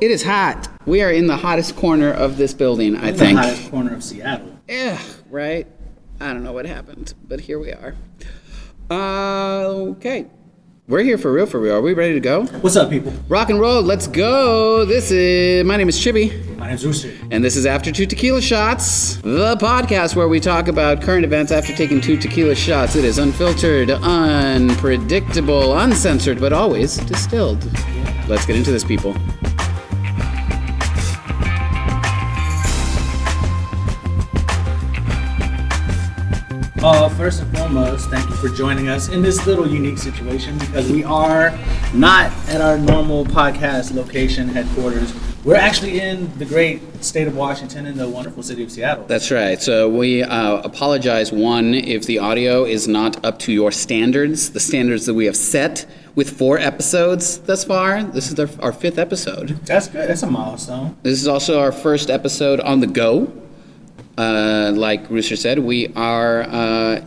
It is hot. We are in the hottest corner of this building, I think. The hottest corner of Seattle. Yeah, right? I don't know what happened, but here we are. Okay. We're here for real. Are we ready to go? What's up, people? Rock and roll, let's go. My name is Chibi. My name is Rusi. And this is After Two Tequila Shots, the podcast where we talk about current events after taking two tequila shots. It is unfiltered, unpredictable, uncensored, but always distilled. Yeah. Let's get into this, people. First and foremost, thank you for joining us in this little unique situation because we are not at our normal podcast location headquarters. We're actually in the great state of Washington in the wonderful city of Seattle. That's right. So we apologize, one, if the audio is not up to your standards, the standards that we have set with 4 episodes thus far. This is our 5th episode. That's good. That's a milestone. This is also our first episode on the go. Like Rooster said, we are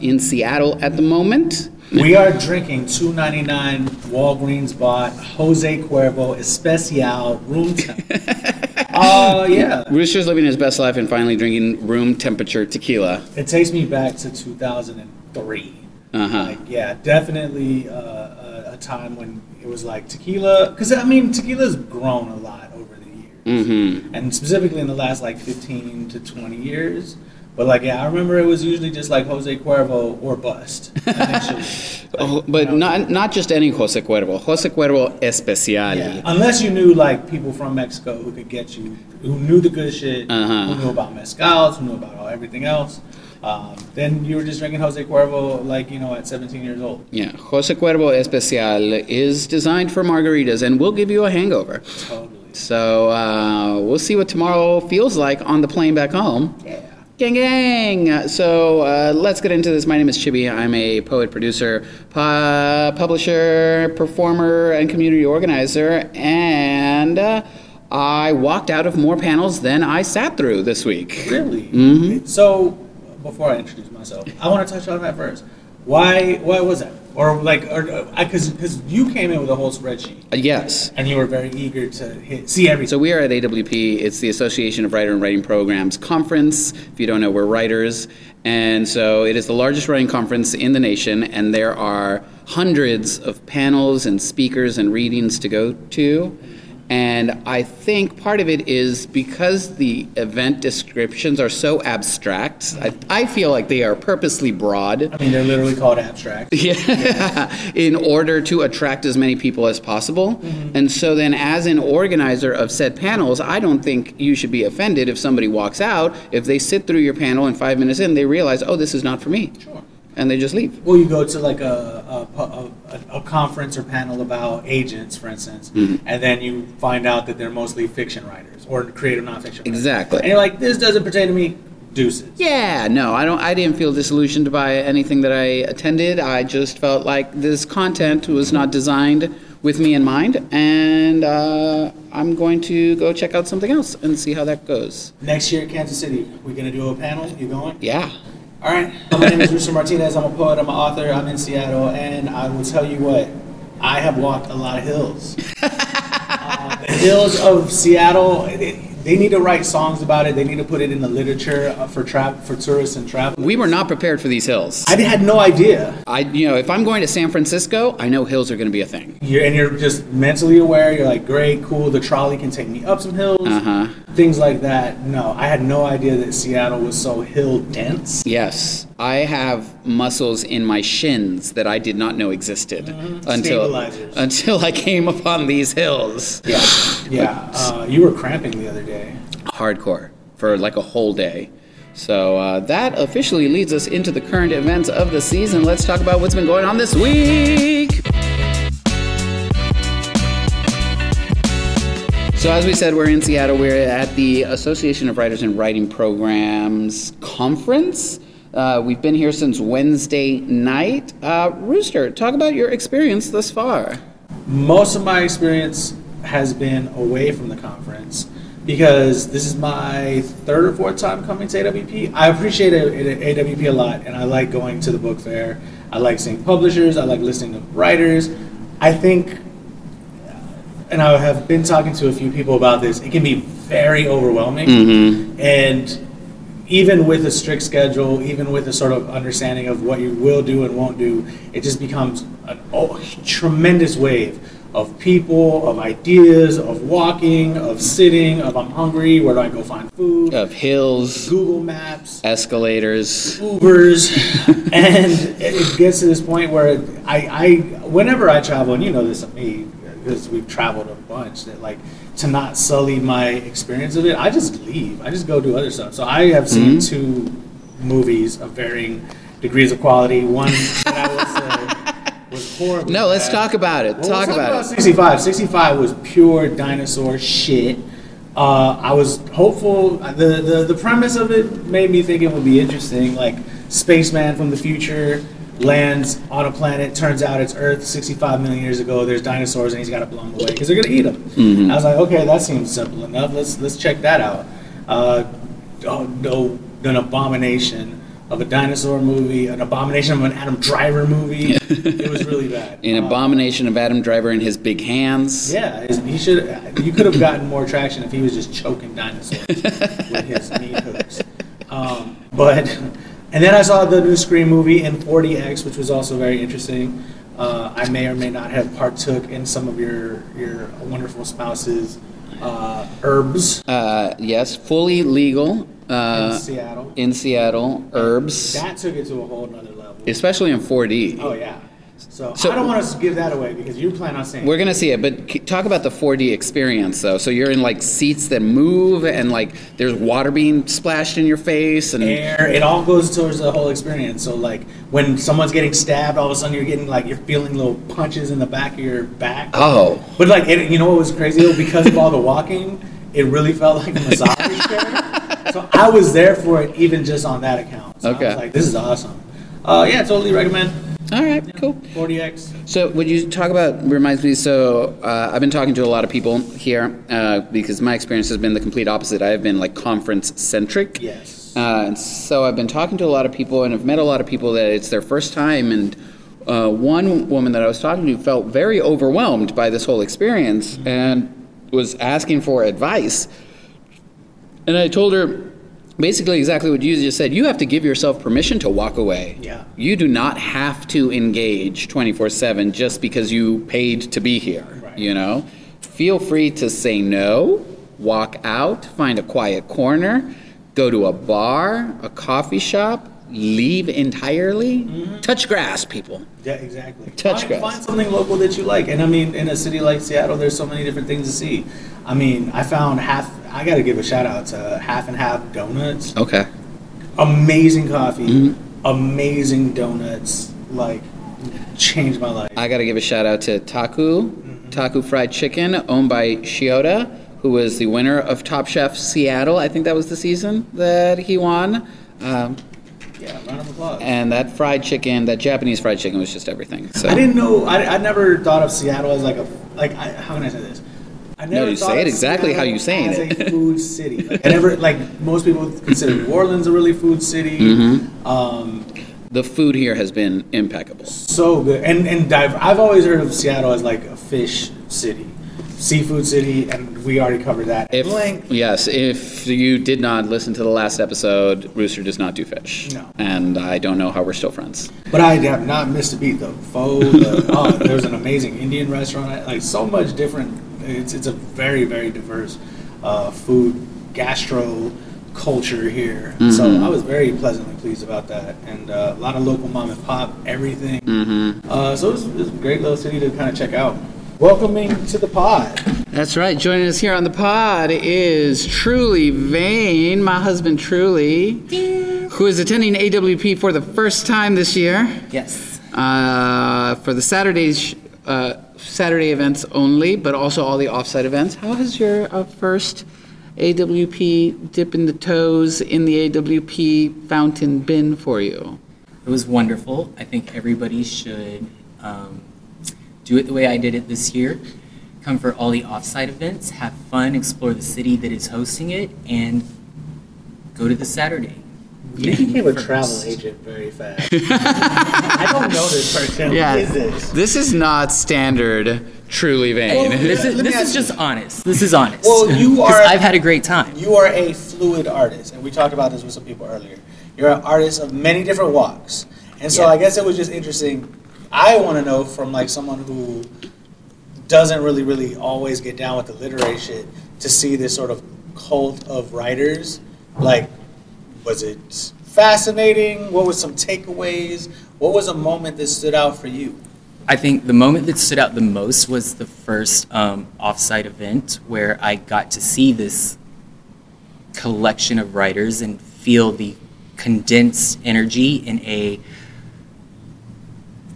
in Seattle at the moment. We are drinking $2.99 Walgreens bought Jose Cuervo Especial room temp. Yeah. Rooster's living his best life and finally drinking room temperature tequila. It takes me back to 2003. Uh-huh. Like, yeah, definitely a time when it was like tequila. Because, I mean, tequila's grown a lot. Mm-hmm. And specifically in the last like 15 to 20 years. But like, yeah, I remember it was usually just like Jose Cuervo or bust. Not just any Jose Cuervo. Jose Cuervo Especial. Yeah. Unless you knew like people from Mexico who could get you, who knew the good shit, who knew about mezcals, who knew about everything else. Then you were just drinking Jose Cuervo, like, you know, at 17 years old. Yeah, Jose Cuervo Especial is designed for margaritas and will give you a hangover. Totally. So we'll see what tomorrow feels like on the plane back home. Yeah. Gang, gang. So let's get into this. My name is Chibi. I'm a poet, producer, publisher, performer, and community organizer. And I walked out of more panels than I sat through this week. Really? Mm-hmm. So before I introduce myself, I want to touch on that first. Why was that? Or like, because you came in with a whole spreadsheet. Yes. And you were very eager to see everything. So we are at AWP. It's the Association of Writers and Writing Programs conference. If you don't know, we're writers. And so it is the largest writing conference in the nation. And there are hundreds of panels and speakers and readings to go to. And I think part of it is because the event descriptions are so abstract, I feel like they are purposely broad. I mean, they're literally called abstract. Yeah, yes. In order to attract as many people as possible. Mm-hmm. And so then as an organizer of said panels, I don't think you should be offended if somebody walks out, if they sit through your panel and 5 minutes in, they realize, oh, this is not for me. Sure. And they just leave. Well, you go to like a conference or panel about agents, for instance, mm-hmm. and then you find out that they're mostly fiction writers or creative nonfiction. Exactly. Writers. And you're like, this doesn't pertain to me. Deuces. Yeah, no, I didn't feel disillusioned by anything that I attended. I just felt like this content was not designed with me in mind, and I'm going to go check out something else and see how that goes. Next year, Kansas City, we're gonna do a panel. You going? Yeah. All right, my name is Richard Martinez. I'm a poet, I'm an author, I'm in Seattle, and I will tell you what, I have walked a lot of hills. The hills of Seattle, they need to write songs about it. They need to put it in the literature for tourists and travelers. We were not prepared for these hills. I had no idea. If I'm going to San Francisco, I know hills are going to be a thing. You're just mentally aware. You're like, great, cool, the trolley can take me up some hills. Uh-huh. Things like that. No, I had no idea that Seattle was so hill dense. Yes, I have muscles in my shins that I did not know existed until I came upon these hills. Yeah, yeah. You were cramping the other day. Hardcore for like a whole day. So that officially leads us into the current events of the season. Let's talk about what's been going on this week. So as we said, we're in Seattle. We're at the Association of Writers and Writing Programs conference. We've been here since Wednesday night. Rooster, talk about your experience thus far. Most of my experience has been away from the conference because this is my 3rd or 4th time coming to AWP. I appreciate AWP a lot, and I like going to the book fair. I like seeing publishers. I like listening to writers. I think and I have been talking to a few people about this, it can be very overwhelming. Mm-hmm. And even with a strict schedule, even with a sort of understanding of what you will do and won't do, it just becomes a tremendous wave of people, of ideas, of walking, of sitting, of I'm hungry, where do I go find food? Of hills. Google Maps. Escalators. Ubers. And it gets to this point where I whenever I travel, and you know this of me, because we've traveled a bunch, that like, to not sully my experience of it, I just leave. I just go do other stuff. So I have seen two movies of varying degrees of quality. One that I will say was horrible. No, let's talk about it. Well, let's talk about 65. 65 was pure dinosaur shit. I was hopeful. The premise of it made me think it would be interesting. Like, spaceman from the future lands on a planet, turns out it's Earth 65 million years ago, there's dinosaurs and he's got it blown away because they're going to eat them. Mm-hmm. I was like, okay, that seems simple enough, let's check that out. An abomination of a dinosaur movie, an abomination of an Adam Driver movie. It was really bad. An abomination of Adam Driver and his big hands. Yeah, you could have gotten more traction if he was just choking dinosaurs with his meat hooks. And then I saw the new Scream movie in 4DX, which was also very interesting. I may or may not have partook in some of your wonderful spouse's herbs. Yes, fully legal. In Seattle. Herbs. That took it to a whole nother level. Especially in 4D. Oh, yeah. So I don't want to give that away because you plan on seeing it. We're going to see it, but talk about the 4D experience, though. So you're in, like, seats that move, and, like, there's water being splashed in your face. And air. It all goes towards the whole experience. So, like, when someone's getting stabbed, all of a sudden you're getting, like, you're feeling little punches in the back of your back. Oh. But, like, you know what was crazy, though? Because of all the walking, it really felt like a massage chair. So I was there for it even just on that account. So okay. I was like, this is awesome. Yeah, totally recommend. All right, cool. 40X. So would you talk about, reminds me, so I've been talking to a lot of people here because my experience has been the complete opposite. I have been like conference-centric. Yes. And so I've been talking to a lot of people and I've met a lot of people that it's their first time. And one woman that I was talking to felt very overwhelmed by this whole experience and was asking for advice. And I told her, basically exactly what you just said. You have to give yourself permission to walk away. Yeah. You do not have to engage 24/7 just because you paid to be here. Right. You know? Feel free to say no, walk out, find a quiet corner, go to a bar, a coffee shop, leave entirely. Mm-hmm. Touch grass, people. Yeah, exactly. Touch grass. Find something local that you like. And I mean, in a city like Seattle, there's so many different things to see. I mean, I got to give a shout out to Half and Half Donuts. Okay. Amazing coffee, amazing donuts, like changed my life. I got to give a shout out to Taku Fried Chicken, owned by Shioda, who was the winner of Top Chef Seattle. I think that was the season that he won. Yeah, round of applause. And that fried chicken, that Japanese fried chicken was just everything. So. I didn't know, I never thought of Seattle as how can I say this? No, you say it exactly how you're saying it. As a food city. Like, most people consider New Orleans a really food city. Mm-hmm. The food here has been impeccable. So good. And I've always heard of Seattle as like a fish city, seafood city, and we already covered that. If you did not listen to the last episode, Rooster does not do fish. No. And I don't know how we're still friends. But I have not missed a beat, though. There was an amazing Indian restaurant. Like, so much different. It's a very, very diverse food, gastro culture here. Mm-hmm. So I was very pleasantly pleased about that. And a lot of local mom and pop, everything. Mm-hmm. So it was a great little city to kind of check out. Welcoming to the pod. That's right. Joining us here on the pod is Truly Vayne, my husband Truly, who is attending AWP for the first time this year. Yes. For the Saturday events only, but also all the off-site events. How has your first AWP dip in the toes in the AWP fountain been for you? It was wonderful. I think everybody should do it the way I did it this year. Come for all the off-site events, have fun, explore the city that is hosting it, and go to the Saturday. You became a travel agent very fast. I don't know this person. Yeah. What is this? This is not standard Truly Vayne. Well, this is just honest. This is honest. Well, you are. I've had a great time. You are a fluid artist, and we talked about this with some people earlier. You're an artist of many different walks, and so I guess it was just interesting. I want to know from like someone who doesn't really always get down with the literary shit to see this sort of cult of writers. Like, was it fascinating? What were some takeaways? What was a moment that stood out for you? I think the moment that stood out the most was the first off-site event where I got to see this collection of writers and feel the condensed energy in a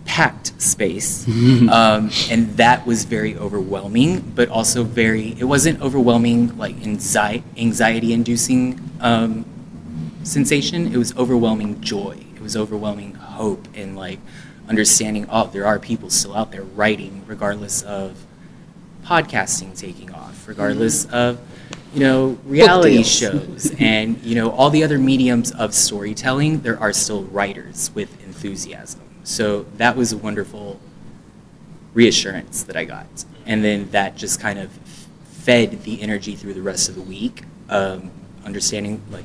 packed space. And that was very overwhelming, but also very, it wasn't overwhelming like anxiety-inducing sensation. It was overwhelming joy. It was overwhelming hope and like, understanding, oh, there are people still out there writing, regardless of podcasting taking off, regardless of, you know, reality shows and, you know, all the other mediums of storytelling, there are still writers with enthusiasm. So that was a wonderful reassurance that I got. And then that just kind of fed the energy through the rest of the week, understanding, like,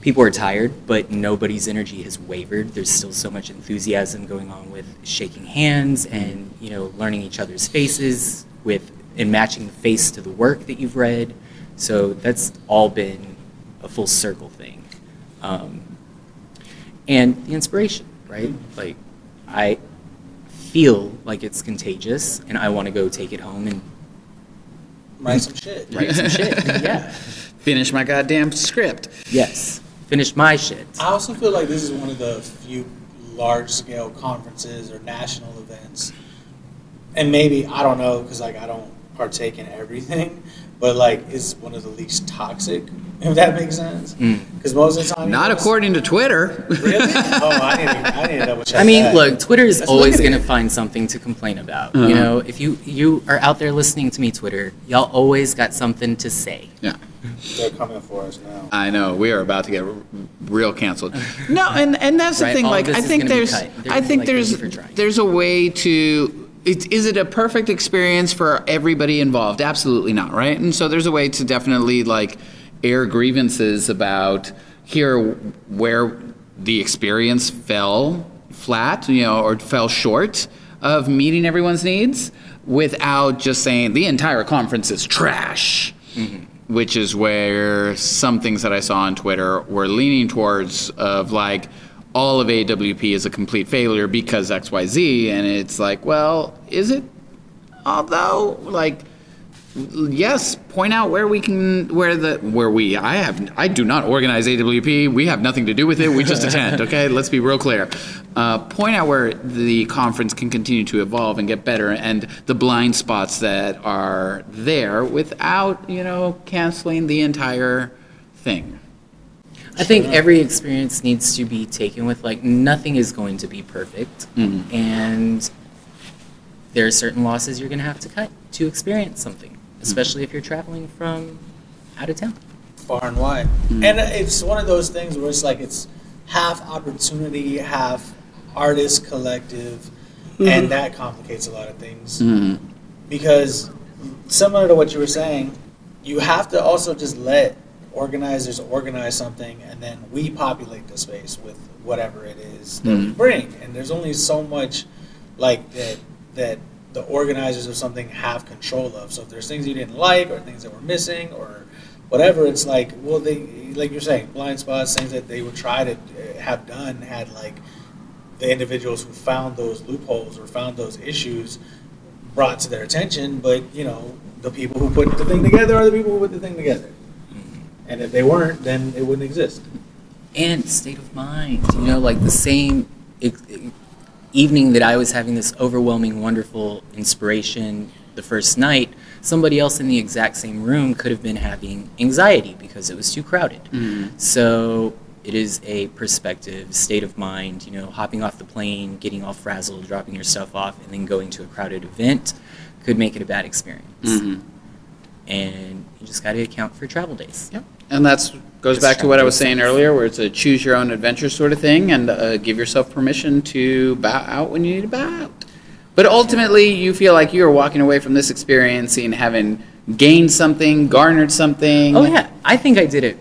people are tired, but nobody's energy has wavered. There's still so much enthusiasm going on with shaking hands and, you know, learning each other's faces with and matching the face to the work that you've read. So that's all been a full circle thing. And the inspiration, right? Like, I feel like it's contagious, and I want to go take it home and write some shit. Write some shit. Yeah. Finish my goddamn script. Yes. Finish my shit. I also feel like this is one of the few large-scale conferences or national events, and maybe, I don't know, because like I don't partake in everything, but like it's one of the least toxic, if that makes sense. Because most of the time... Not according to Twitter. Really? Oh, I need to double check. I mean, look, Twitter is always going to find something to complain about. You know, if you are out there listening to me, Twitter, y'all always got something to say. Yeah. They're coming for us now. I know, we are about to get real canceled. No, and that's the thing. Like, I think there's a way to. Is it a perfect experience for everybody involved? Absolutely not, right? And so there's a way to definitely like air grievances about here where the experience fell flat, you know, or fell short of meeting everyone's needs, without just saying the entire conference is trash. Which is where some things that I saw on Twitter were leaning towards of like, all of AWP is a complete failure because XYZ, and it's like, well, is it? Although, like, yes, point out where we can, I do not organize AWP, we have nothing to do with it, we just attend, okay? Let's be real clear. Point out where the conference can continue to evolve and get better and the blind spots that are there without, you know, canceling the entire thing. I think every experience needs to be taken with, like, nothing is going to be perfect, and there are certain losses you're going to have to cut to experience something, especially if you're traveling from out of town. Far and wide. And it's one of those things where it's like it's half opportunity, half artist collective, and that complicates a lot of things. Because similar to what you were saying, you have to also just let organizers organize something, and then we populate the space with whatever it is that we bring. And there's only so much like that the organizers of something have control of. So if there's things you didn't like or things that were missing or whatever, it's like, well, they, like you're saying, blind spots, things that they would try to have done had like the individuals who found those loopholes or found those issues brought to their attention. But, you know, the people who put the thing together are the people who put the thing together. And if they weren't, then it wouldn't exist. And state of mind, you know, like the same evening that I was having this overwhelming, wonderful inspiration the first night, somebody else in the exact same room could have been having anxiety because it was too crowded. So it is a perspective, state of mind, you know, hopping off the plane, getting all frazzled, dropping your stuff off, and then going to a crowded event could make it a bad experience. And you just got to account for travel days. Yep. And that goes back to what I was saying earlier, where it's a choose your own adventure sort of thing, and give yourself permission to bow out when you need to bow out. But ultimately, you feel like you're walking away from this experience and having gained something, garnered something. Oh, yeah. I think I did it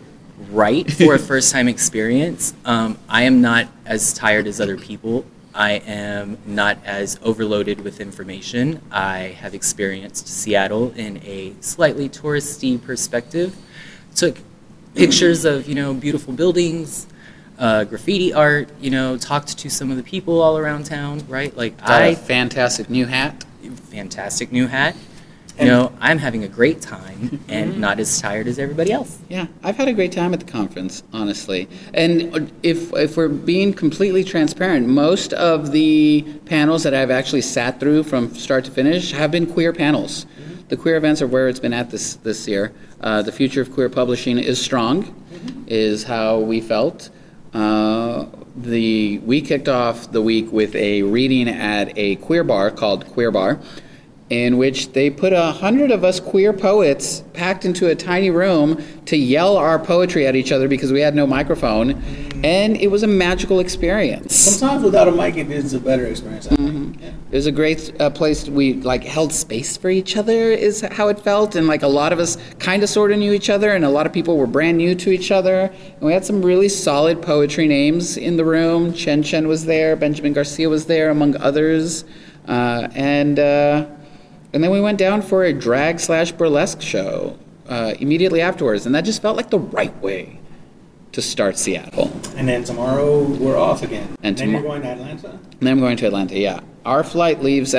right for a first-time experience. I am not as tired as other people. I am not as overloaded with information. I have experienced Seattle in a slightly touristy perspective. Took pictures of, you know, beautiful buildings, graffiti art, you know, talked to some of the people all around town, right? Like, I fantastic new hat. Fantastic new hat. You know, I'm having a great time and not as tired as everybody else. Yeah, I've had a great time at the conference, honestly. And if we're being completely transparent, most of the panels that I've actually sat through from start to finish have been queer panels. The queer events are where it's been at this year. The future of queer publishing is strong, is how we felt. We kicked off the week with a reading at a queer bar called Queer Bar, in which they put 100 of us queer poets packed into a tiny room to yell our poetry at each other because we had no microphone, and it was a magical experience. Sometimes without a mic, it is a better experience, I think. Yeah. It was a great place. We like held space for each other is how it felt, and like a lot of us kind of sort of knew each other, and a lot of people were brand new to each other, and we had some really solid poetry names in the room. Chen Chen was there, Benjamin Garcia was there, among others, and then we went down for a drag/burlesque show immediately afterwards, and that just felt like the right way to start Seattle. And then tomorrow we're off again. And then you're going to Atlanta? And then I'm going to Atlanta, yeah. Our flight leaves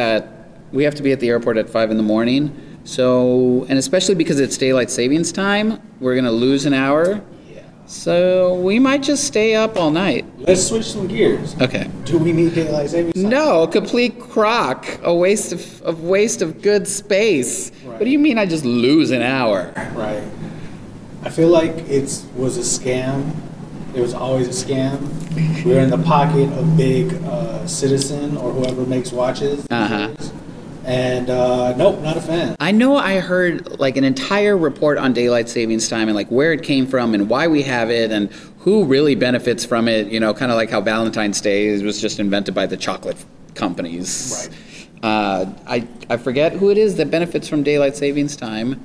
we have to be at the airport at 5 in the morning, so, and especially because it's daylight savings time, we're going to lose an hour. Yeah. So we might just stay up all night. Let's switch some gears. Okay. Do we need daylight savings time? No, complete crock, a waste of good space. Right. What do you mean I just lose an hour? Right. I feel like it was a scam. It was always a scam. We're in the pocket of big Citizen or whoever makes watches. And nope, not a fan. I know I heard like an entire report on daylight savings time and like where it came from and why we have it and who really benefits from it. You know, kind of like how Valentine's Day was just invented by the chocolate companies. Right. I forget who it is that benefits from daylight savings time.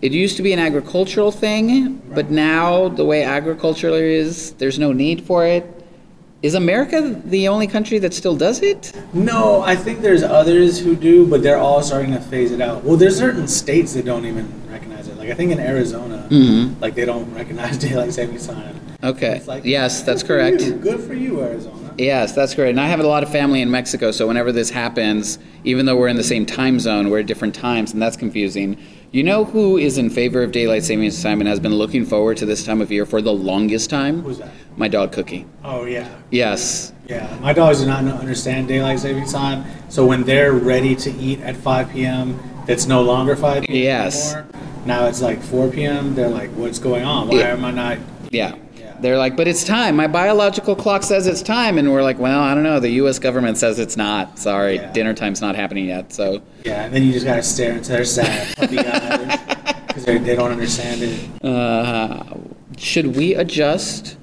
It used to be an agricultural thing, but now the way agriculture is, there's no need for it. Is America the only country that still does it? No, I think there's others who do, but they're all starting to phase it out. Well, there's certain states that don't even recognize it. Like, I think in Arizona, like, they don't recognize daylight savings time. Okay. It's like, yes, that's correct. Good for you, Arizona. Yes, that's correct. And I have a lot of family in Mexico, so whenever this happens, even though we're in the same time zone, we're at different times, and that's confusing. You know who is in favor of daylight savings time and has been looking forward to this time of year for the longest time? Who's that? My dog, Cookie. Oh, yeah. Yes. Yeah, my dogs do not understand daylight savings time, so when they're ready to eat at 5 p.m., that's no longer 5 p.m. Yes. Anymore. Now it's like 4 p.m., they're like, what's going on? Why am I not eating? Yeah. They're like, but it's time. My biological clock says it's time. And we're like, well, I don't know. The U.S. government says it's not. Sorry, dinner time's not happening yet. So yeah, and then you just got to stare into their sad puppy eyes because they don't understand it. Should we adjust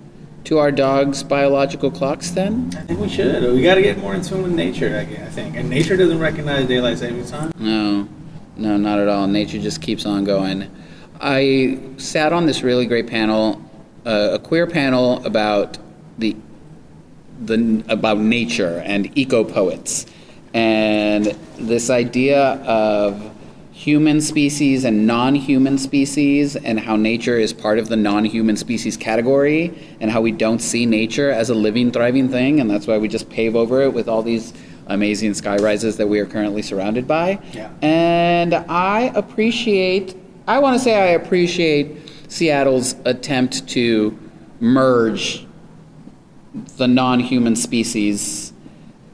to our dogs' biological clocks then? I think we should. We got to get more in tune with nature, I think. And nature doesn't recognize daylight savings time. No, not at all. Nature just keeps on going. I sat on this really great panel, a queer panel about about nature and eco-poets and this idea of human species and non-human species and how nature is part of the non-human species category and how we don't see nature as a living, thriving thing, and that's why we just pave over it with all these amazing sky rises that we are currently surrounded by. Yeah. And I appreciate Seattle's attempt to merge the non-human species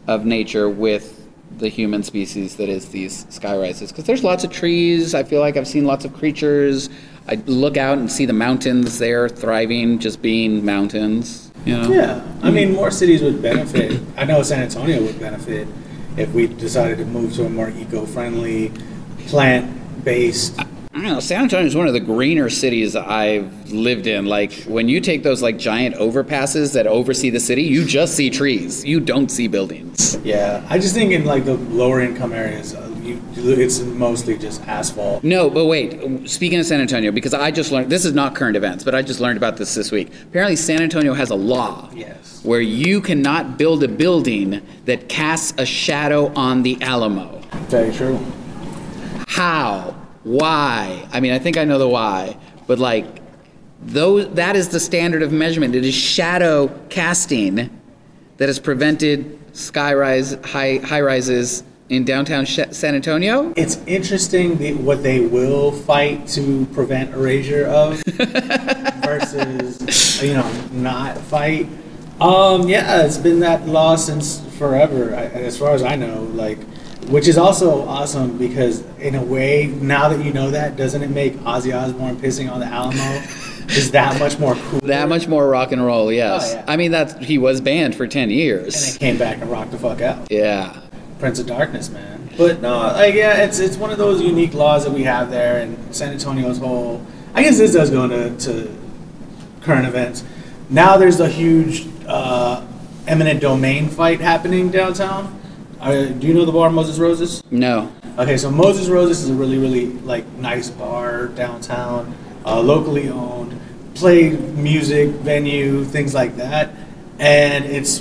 of nature with the human species that is these sky rises. Because there's lots of trees. I feel like I've seen lots of creatures. I look out and see the mountains there thriving, just being mountains. You know? Yeah. I mean, more cities would benefit. I know San Antonio would benefit if we decided to move to a more eco-friendly, plant-based I don't know, San Antonio is one of the greener cities I've lived in. Like, when you take those, like, giant overpasses that oversee the city, you just see trees. You don't see buildings. Yeah, I just think in, like, the lower-income areas, it's mostly just asphalt. No, but wait. Speaking of San Antonio, because I just learned, this is not current events, but I just learned about this week. Apparently, San Antonio has a law. Yes. Where you cannot build a building that casts a shadow on the Alamo. Very true. How? Why? I mean, I think I know the why, but like, that is the standard of measurement. It is shadow casting that has prevented high rises in downtown San Antonio. It's interesting what they will fight to prevent erasure of versus, you know, not fight. Yeah, it's been that law since forever, as far as I know. Like. Which is also awesome because, in a way, now that you know that, doesn't it make Ozzy Osbourne pissing on the Alamo just that much more cool? That much more rock and roll, yes. Oh, yeah. I mean, he was banned for 10 years. And then came back and rocked the fuck out. Yeah. Prince of Darkness, man. But, no, like, yeah, it's one of those unique laws that we have there, and San Antonio's whole... I guess this does go into current events. Now there's a huge eminent domain fight happening downtown. Do you know the bar Moses Roses? No. Okay, so Moses Roses is a really, really like nice bar downtown, locally owned, play music, venue, things like that. And it's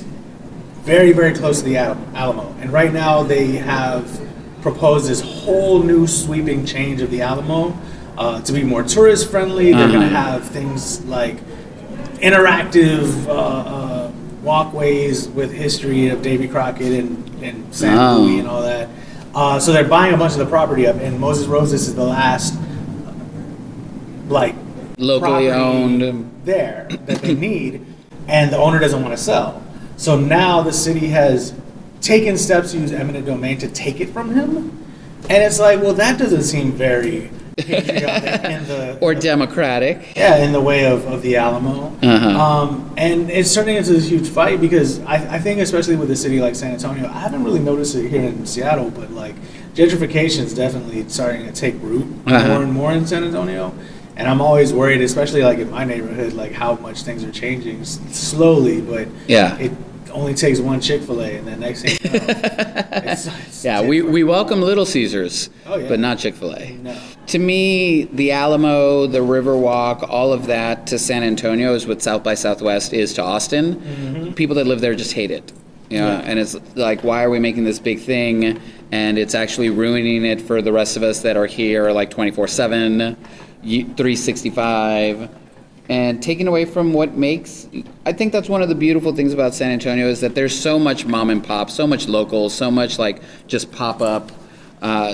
very, very close to the Alamo. And right now they have proposed this whole new sweeping change of the Alamo to be more tourist friendly. They're going to have things like interactive walkways with history of Davy Crockett and San Louis and all that. So they're buying a bunch of the property up, and Moses Roses is the last like locally owned there that they need, and the owner doesn't want to sell. So now the city has taken steps to use eminent domain to take it from him, and it's like, well, that doesn't seem very patriotic or democratic. Yeah, in the way of the Alamo. And it's turning into this huge fight because I think especially with a city like San Antonio, I haven't really noticed it here in Seattle, but like gentrification is definitely starting to take root more and more in San Antonio. And I'm always worried, especially like in my neighborhood, like how much things are changing slowly, but yeah. It only takes one Chick-fil-A and then next thing you know, it's yeah, we welcome Little Caesars, but not Chick-fil-A. No. To me, the Alamo, the Riverwalk, all of that to San Antonio is what South by Southwest is to Austin. Mm-hmm. People that live there just hate it. You know? Yeah. And it's like, why are we making this big thing? And it's actually ruining it for the rest of us that are here like 24/7, 365. And taking away from what makes, I think that's one of the beautiful things about San Antonio is that there's so much mom and pop, so much local, so much like just pop up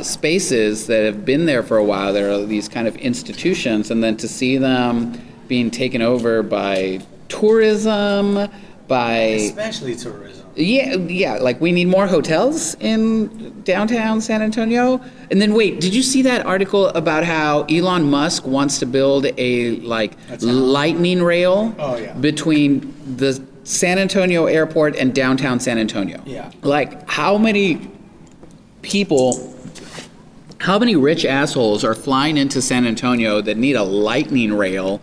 spaces that have been there for a while. There are these kind of institutions, and then to see them being taken over by tourism, especially tourism. Yeah, like we need more hotels in downtown San Antonio. And then wait, did you see that article about how Elon Musk wants to build a lightning rail between the San Antonio airport and downtown San Antonio? Yeah. Like how many rich assholes are flying into San Antonio that need a lightning rail?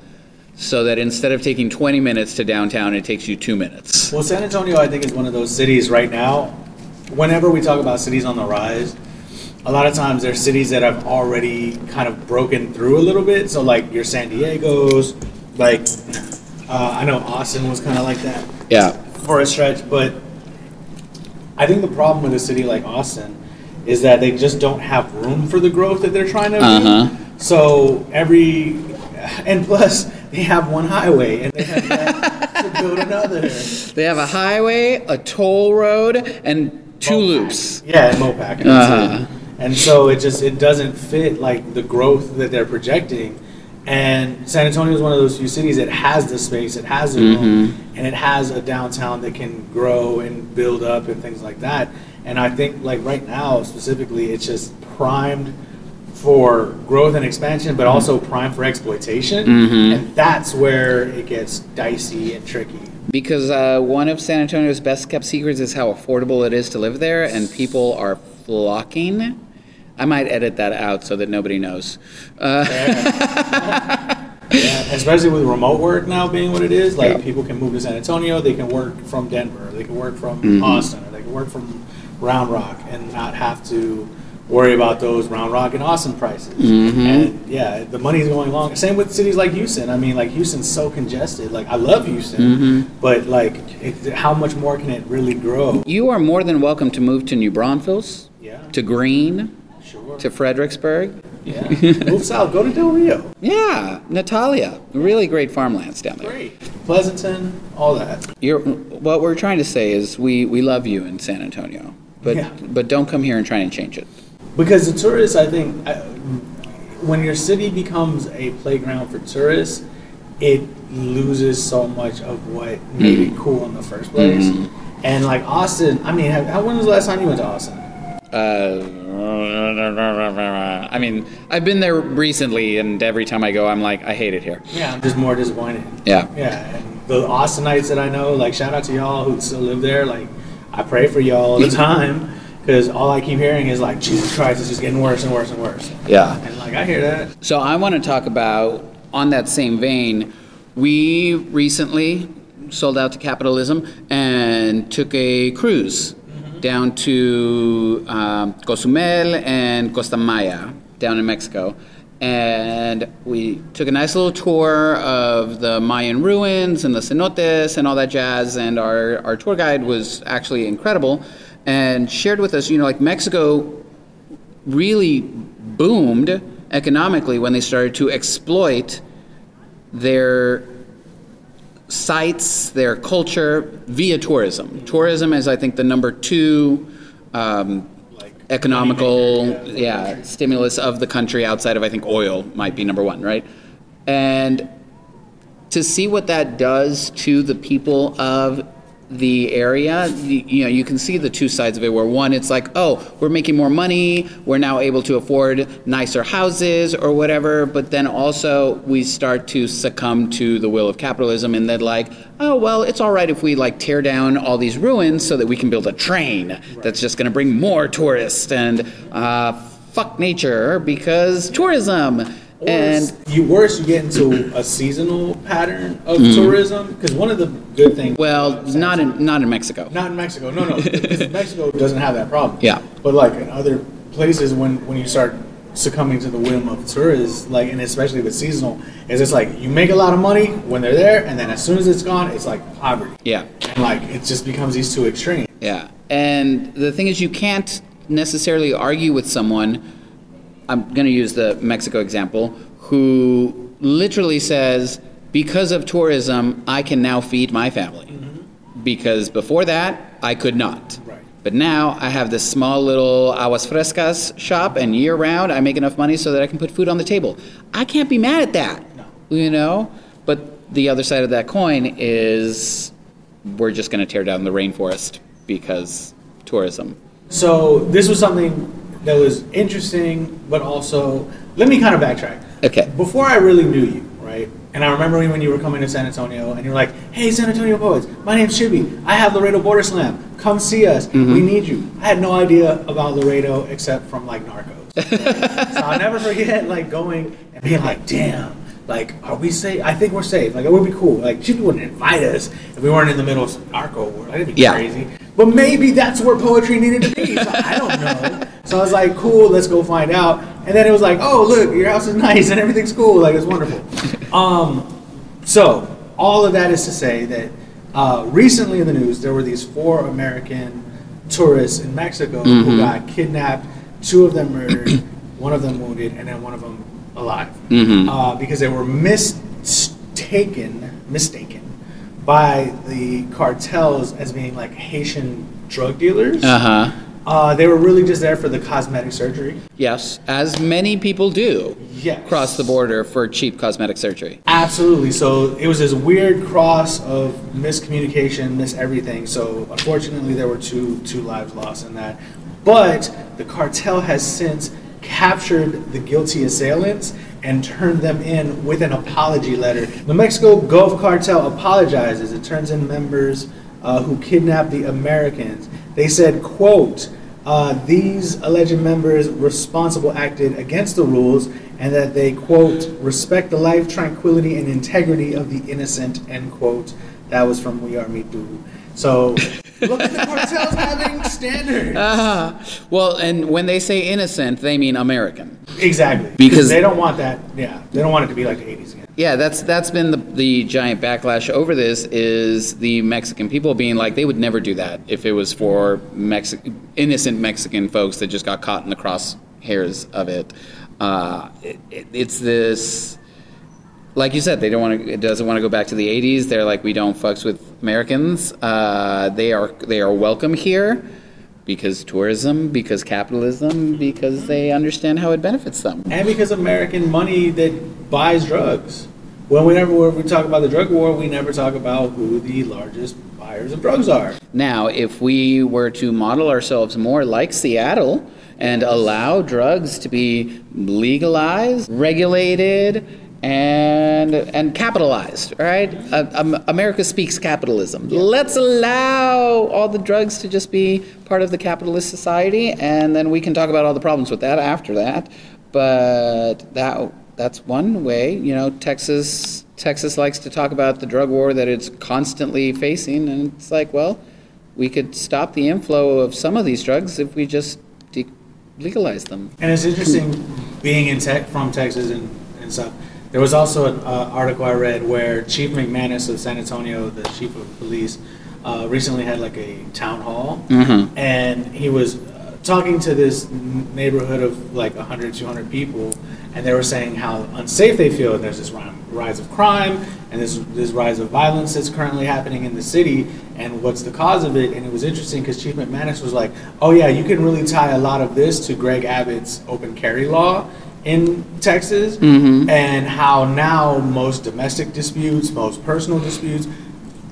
So that instead of taking 20 minutes to downtown, it takes you 2 minutes. Well, San Antonio, I think, is one of those cities right now. Whenever we talk about cities on the rise, a lot of times they're cities that have already kind of broken through a little bit. So, like, your San Diego's, like, I know Austin was kind of like that. Yeah. For a stretch. But I think the problem with a city like Austin is that they just don't have room for the growth that they're trying to do. So, and plus... they have one highway, and they have to build another. They have a highway, a toll road, and two loops. Yeah, and Mopac. And so it doesn't fit, like, the growth that they're projecting. And San Antonio is one of those few cities that has the space, it has the room, and it has a downtown that can grow and build up and things like that. And I think, like, right now, specifically, it's just primed for growth and expansion, but also prime for exploitation, and that's where it gets dicey and tricky. Because one of San Antonio's best kept secrets is how affordable it is to live there, and people are flocking I might edit that out so that nobody knows. Yeah, especially with remote work now being what it is, like people can move to San Antonio, they can work from Denver, they can work from Austin, or they can work from Round Rock and not have to worry about those Round Rock and Austin prices. And yeah, the money's going long. Same with cities like Houston. I mean, like Houston's so congested. Like I love Houston, but like how much more can it really grow? You are more than welcome to move to New Braunfels, to Greene, to Fredericksburg. Move south, go to Del Rio. Natalia, really great farmlands down there. Great. Pleasanton, all that. What we're trying to say is we love you in San Antonio, but don't come here and try and change it. Because the tourists, I think, when your city becomes a playground for tourists, it loses so much of what made it cool in the first place. And like Austin, I mean, when was the last time you went to Austin? I mean, I've been there recently, and every time I go, I'm like, I hate it here. Yeah, I'm just more disappointed. Yeah, and the Austinites that I know, like, shout out to y'all who still live there. Like, I pray for y'all all the time, because all I keep hearing is like, Jesus Christ, it's just getting worse and worse and worse. Yeah. And like, I hear that. So I want to talk about, on that same vein, we recently sold out to capitalism and took a cruise down to Cozumel and Costa Maya, down in Mexico. And we took a nice little tour of the Mayan ruins and the cenotes and all that jazz. And our tour guide was actually incredible and shared with us, you know, like Mexico really boomed economically when they started to exploit their sites, their culture, via tourism. Tourism is, I think, the #2 economical stimulus of the country, outside of, I think, oil might be #1, right? And to see what that does to the people of the area, you know, you can see the two sides of it, where one, it's like, oh, we're making more money, we're now able to afford nicer houses or whatever, but then also we start to succumb to the will of capitalism, and they're like, oh, well, it's all right if we like tear down all these ruins so that we can build a train that's just going to bring more tourists, and fuck nature because tourism. And worse, you get into a seasonal pattern of tourism, because one of the good things. Well, not in Mexico. Not in Mexico. No, because Mexico doesn't have that problem. Yeah. But like in other places, when you start succumbing to the whim of tourists, like, and especially with seasonal, is it's like you make a lot of money when they're there, and then as soon as it's gone, it's like poverty. Yeah. And like it just becomes these two extremes. Yeah. And the thing is, you can't necessarily argue with someone. I'm going to use the Mexico example, who literally says, because of tourism, I can now feed my family. Because before that, I could not. Right. But now I have this small little aguas frescas shop, and year round I make enough money so that I can put food on the table. I can't be mad at that, you know? But the other side of that coin is we're just going to tear down the rainforest because tourism. So this was something that was interesting, but also, let me kind of backtrack. Okay. Before I really knew you, right? And I remember when you were coming to San Antonio, and you were like, hey, San Antonio poets, my name's Chibi. I have Laredo Border Slam. Come see us. We need you. I had no idea about Laredo except from, like, Narcos. Right? So I'll never forget, like, going and being like, damn, like, are we safe? I think we're safe. Like, it would be cool. Like, Chibi wouldn't invite us if we weren't in the middle of some narco war. That'd be crazy. But maybe that's where poetry needed to be. So I don't know. So I was like, cool, let's go find out. And then it was like, oh, look, your house is nice and everything's cool. Like, it's wonderful. So all of that is to say that recently in the news, there were these 4 American tourists in Mexico who got kidnapped, 2 of them murdered, 1 of them wounded, and then 1 of them alive. Because they were mistaken by the cartels as being like Haitian drug dealers. They were really just there for the cosmetic surgery. Yes, as many people do cross the border for cheap cosmetic surgery. Absolutely. So it was this weird cross of miscommunication, everything. So unfortunately, there were two lives lost in that. But the cartel has since captured the guilty assailants and turned them in with an apology letter. The Mexico Gulf Cartel apologizes. It turns in members who kidnapped the Americans. They said, quote, These alleged members responsible acted against the rules and that they, quote, respect the life, tranquility, and integrity of the innocent, end quote. That was from We Are Me Too. So look at the cartels having standards. Well, and when they say innocent, they mean American. Exactly. Because they don't want that. Yeah, they don't want it to be like the 80s again. Yeah, that's been the giant backlash over this is the Mexican people being like, they would never do that if it was for innocent Mexican folks that just got caught in the crosshairs of it. It's this, like you said, they don't want to. It doesn't want to go back to the 80s. They're like, we don't fucks with Americans. They are welcome here because tourism, because capitalism, because they understand how it benefits them, and because American money that buys drugs. Well, whenever we talk about the drug war, we never talk about who the largest buyers of drugs are. Now, if we were to model ourselves more like Seattle and allow drugs to be legalized, regulated, and capitalized, right? America speaks capitalism. Yeah. Let's allow all the drugs to just be part of the capitalist society, and then we can talk about all the problems with that after that. But that's one way. You know, Texas likes to talk about the drug war that it's constantly facing, and it's like, well, we could stop the inflow of some of these drugs if we just legalize them. And it's interesting being in tech from Texas and stuff. There was also an article I read where Chief McManus of San Antonio, the chief of police, recently had like a town hall, and he was talking to this neighborhood of like 100, 200 people, and they were saying how unsafe they feel. And there's this rise of crime and this rise of violence that's currently happening in the city, and what's the cause of it? And it was interesting because Chief McManus was like, "Oh yeah, you can really tie a lot of this to Greg Abbott's open carry law." In Texas, and how now most domestic disputes, most personal disputes,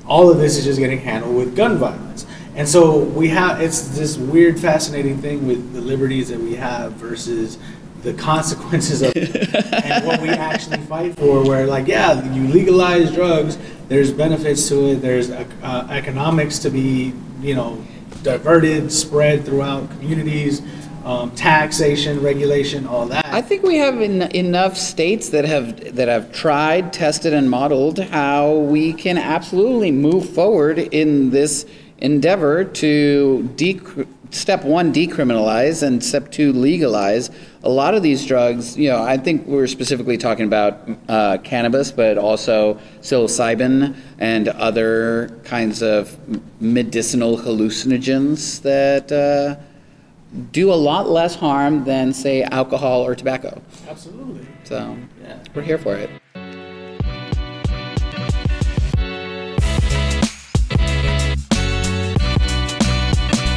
all of this is just getting handled with gun violence. And so it's this weird, fascinating thing with the liberties that we have versus the consequences of and what we actually fight for, where like, yeah, you legalize drugs, there's benefits to it, there's economics to be, you know, diverted, spread throughout communities, taxation, regulation, all that. I think we have enough states that have tried, tested, and modeled how we can absolutely move forward in this endeavor to step 1 decriminalize and step 2 legalize a lot of these drugs. You know, I think we're specifically talking about cannabis, but also psilocybin and other kinds of medicinal hallucinogens that do a lot less harm than, say, alcohol or tobacco. Absolutely. So, yeah, we're here for it.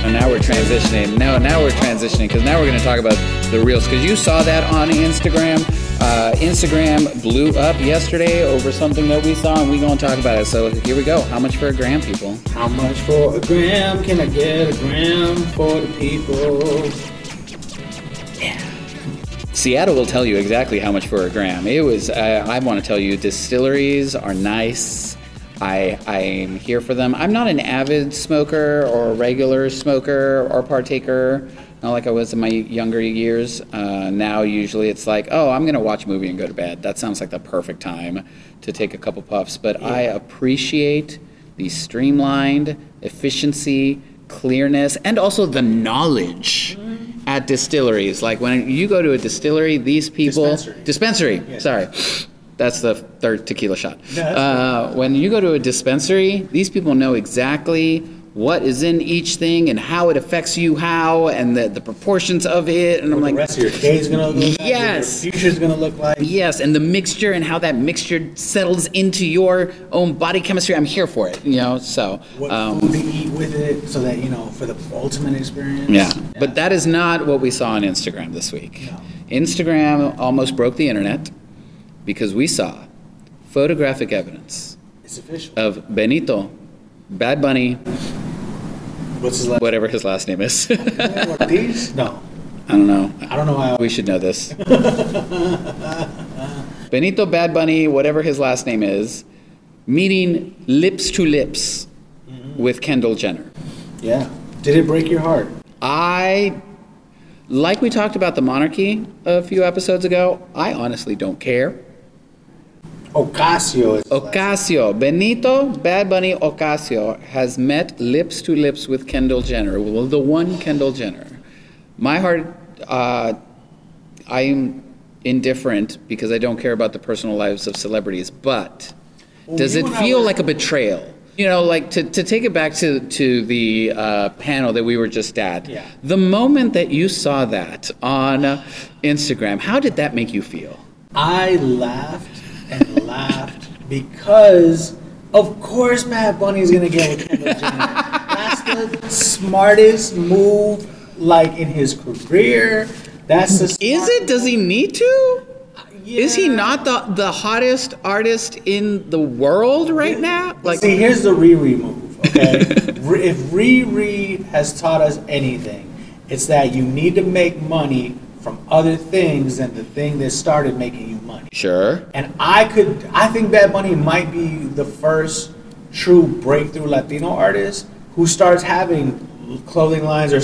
And now we're transitioning. Now we're transitioning, because now we're going to talk about the reels. Because you saw that on Instagram. Instagram blew up yesterday over something that we saw, and we're going to talk about it. So here we go. How much for a gram, people? How much for a gram? Can I get a gram for the people? Yeah. Seattle will tell you exactly how much for a gram. It was, I want to tell you, distilleries are nice. I'm here for them. I'm not an avid smoker or a regular smoker or partaker. Not like I was in my younger years. Now usually it's like, oh, I'm going to watch a movie and go to bed. That sounds like the perfect time to take a couple puffs. But yeah. I appreciate the streamlined efficiency, clearness, and also the knowledge at distilleries. Like when you go to a distillery, these people... Dispensary. Yeah. Sorry. That's the third tequila shot. When you go to a dispensary, these people know exactly what is in each thing and how it affects you, and the proportions of it. And I'm like, the rest of your day's gonna look like. Yes. Your future's gonna look like. Yes, and the mixture and how that mixture settles into your own body chemistry. I'm here for it, you know. So what food to eat with it, so that you know for the ultimate experience. Yeah. But that is not what we saw on Instagram this week. No. Instagram almost broke the internet because we saw photographic evidence of Benito, Bad Bunny. What's his last name? Whatever his last name is. No. I don't know why. We should know this. Benito Bad Bunny, whatever his last name is, meeting lips to lips with Kendall Jenner. Yeah. Did it break your heart? Like we talked about the monarchy a few episodes ago, I honestly don't care. Ocasio. Benito Bad Bunny Ocasio has met lips to lips with Kendall Jenner. Well, the one Kendall Jenner. My heart, I'm indifferent because I don't care about the personal lives of celebrities, but does it feel like a betrayal? You know, like to take it back to the panel that we were just at, yeah. The moment that you saw that on Instagram, how did that make you feel? I laughed and laughed because, of course, Bad Bunny is going to get with Kendall Jenner. That's the smartest move, like, in his career. That's the Is it? Does he need to? Yeah. Is he not the hottest artist in the world right now? Like, see, here's the Riri move, okay? If Riri has taught us anything, it's that you need to make money from other things than the thing that started making you money. Sure. And I think Bad Bunny might be the first true breakthrough Latino artist who starts having clothing lines or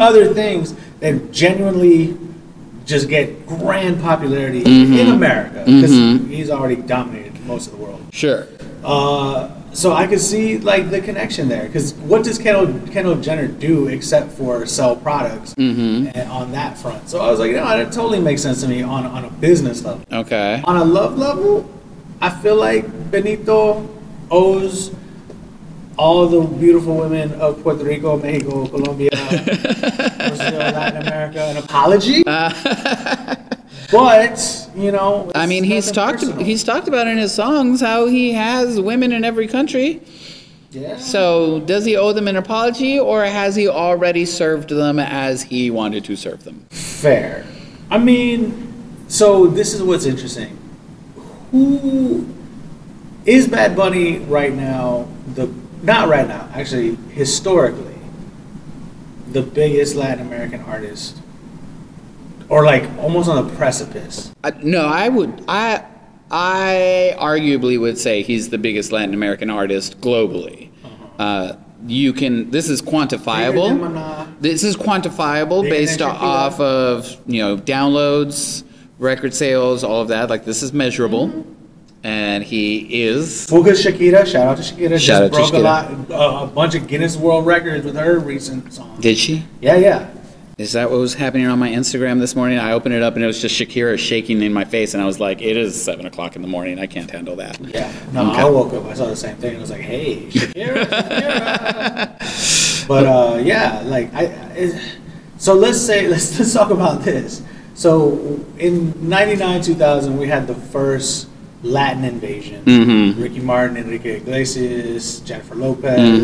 other things that genuinely just get grand popularity in America, because he's already dominated most of the world. Sure. So I could see, like, the connection there, because what does Kendall Jenner do except for sell products and on that front? So I was like, no, that totally makes sense to me on a business level. Okay. On a love level, I feel like Benito owes all the beautiful women of Puerto Rico, Mexico, Colombia, Brazil, Latin America, an apology. But, you know, I mean, he's talked about in his songs how he has women in every country. Yeah. So does he owe them an apology, or has he already served them as he wanted to serve them? Fair. I mean, so this is what's interesting. Who is Bad Bunny right now? Not right now, actually, historically, the biggest Latin American artist, or like almost on the precipice. I arguably would say he's the biggest Latin American artist globally. This is quantifiable. This is quantifiable based off of, you know, downloads, record sales, all of that. Like, this is measurable. Mm-hmm. And he is. Because Shakira, shout out to Shakira. Shout out to Shakira. She broke a bunch of Guinness World Records with her recent song. Did she? Yeah. Is that what was happening on my Instagram this morning? I opened it up and it was just Shakira shaking in my face, and I was like, it is 7 o'clock in the morning. I can't handle that. Yeah. No, okay. I woke up. I saw the same thing. I was like, hey, Shakira. But, yeah, like, so let's talk about this. So in 99, 2000, we had the first Latin invasion. Ricky Martin, Enrique Iglesias, Jennifer Lopez.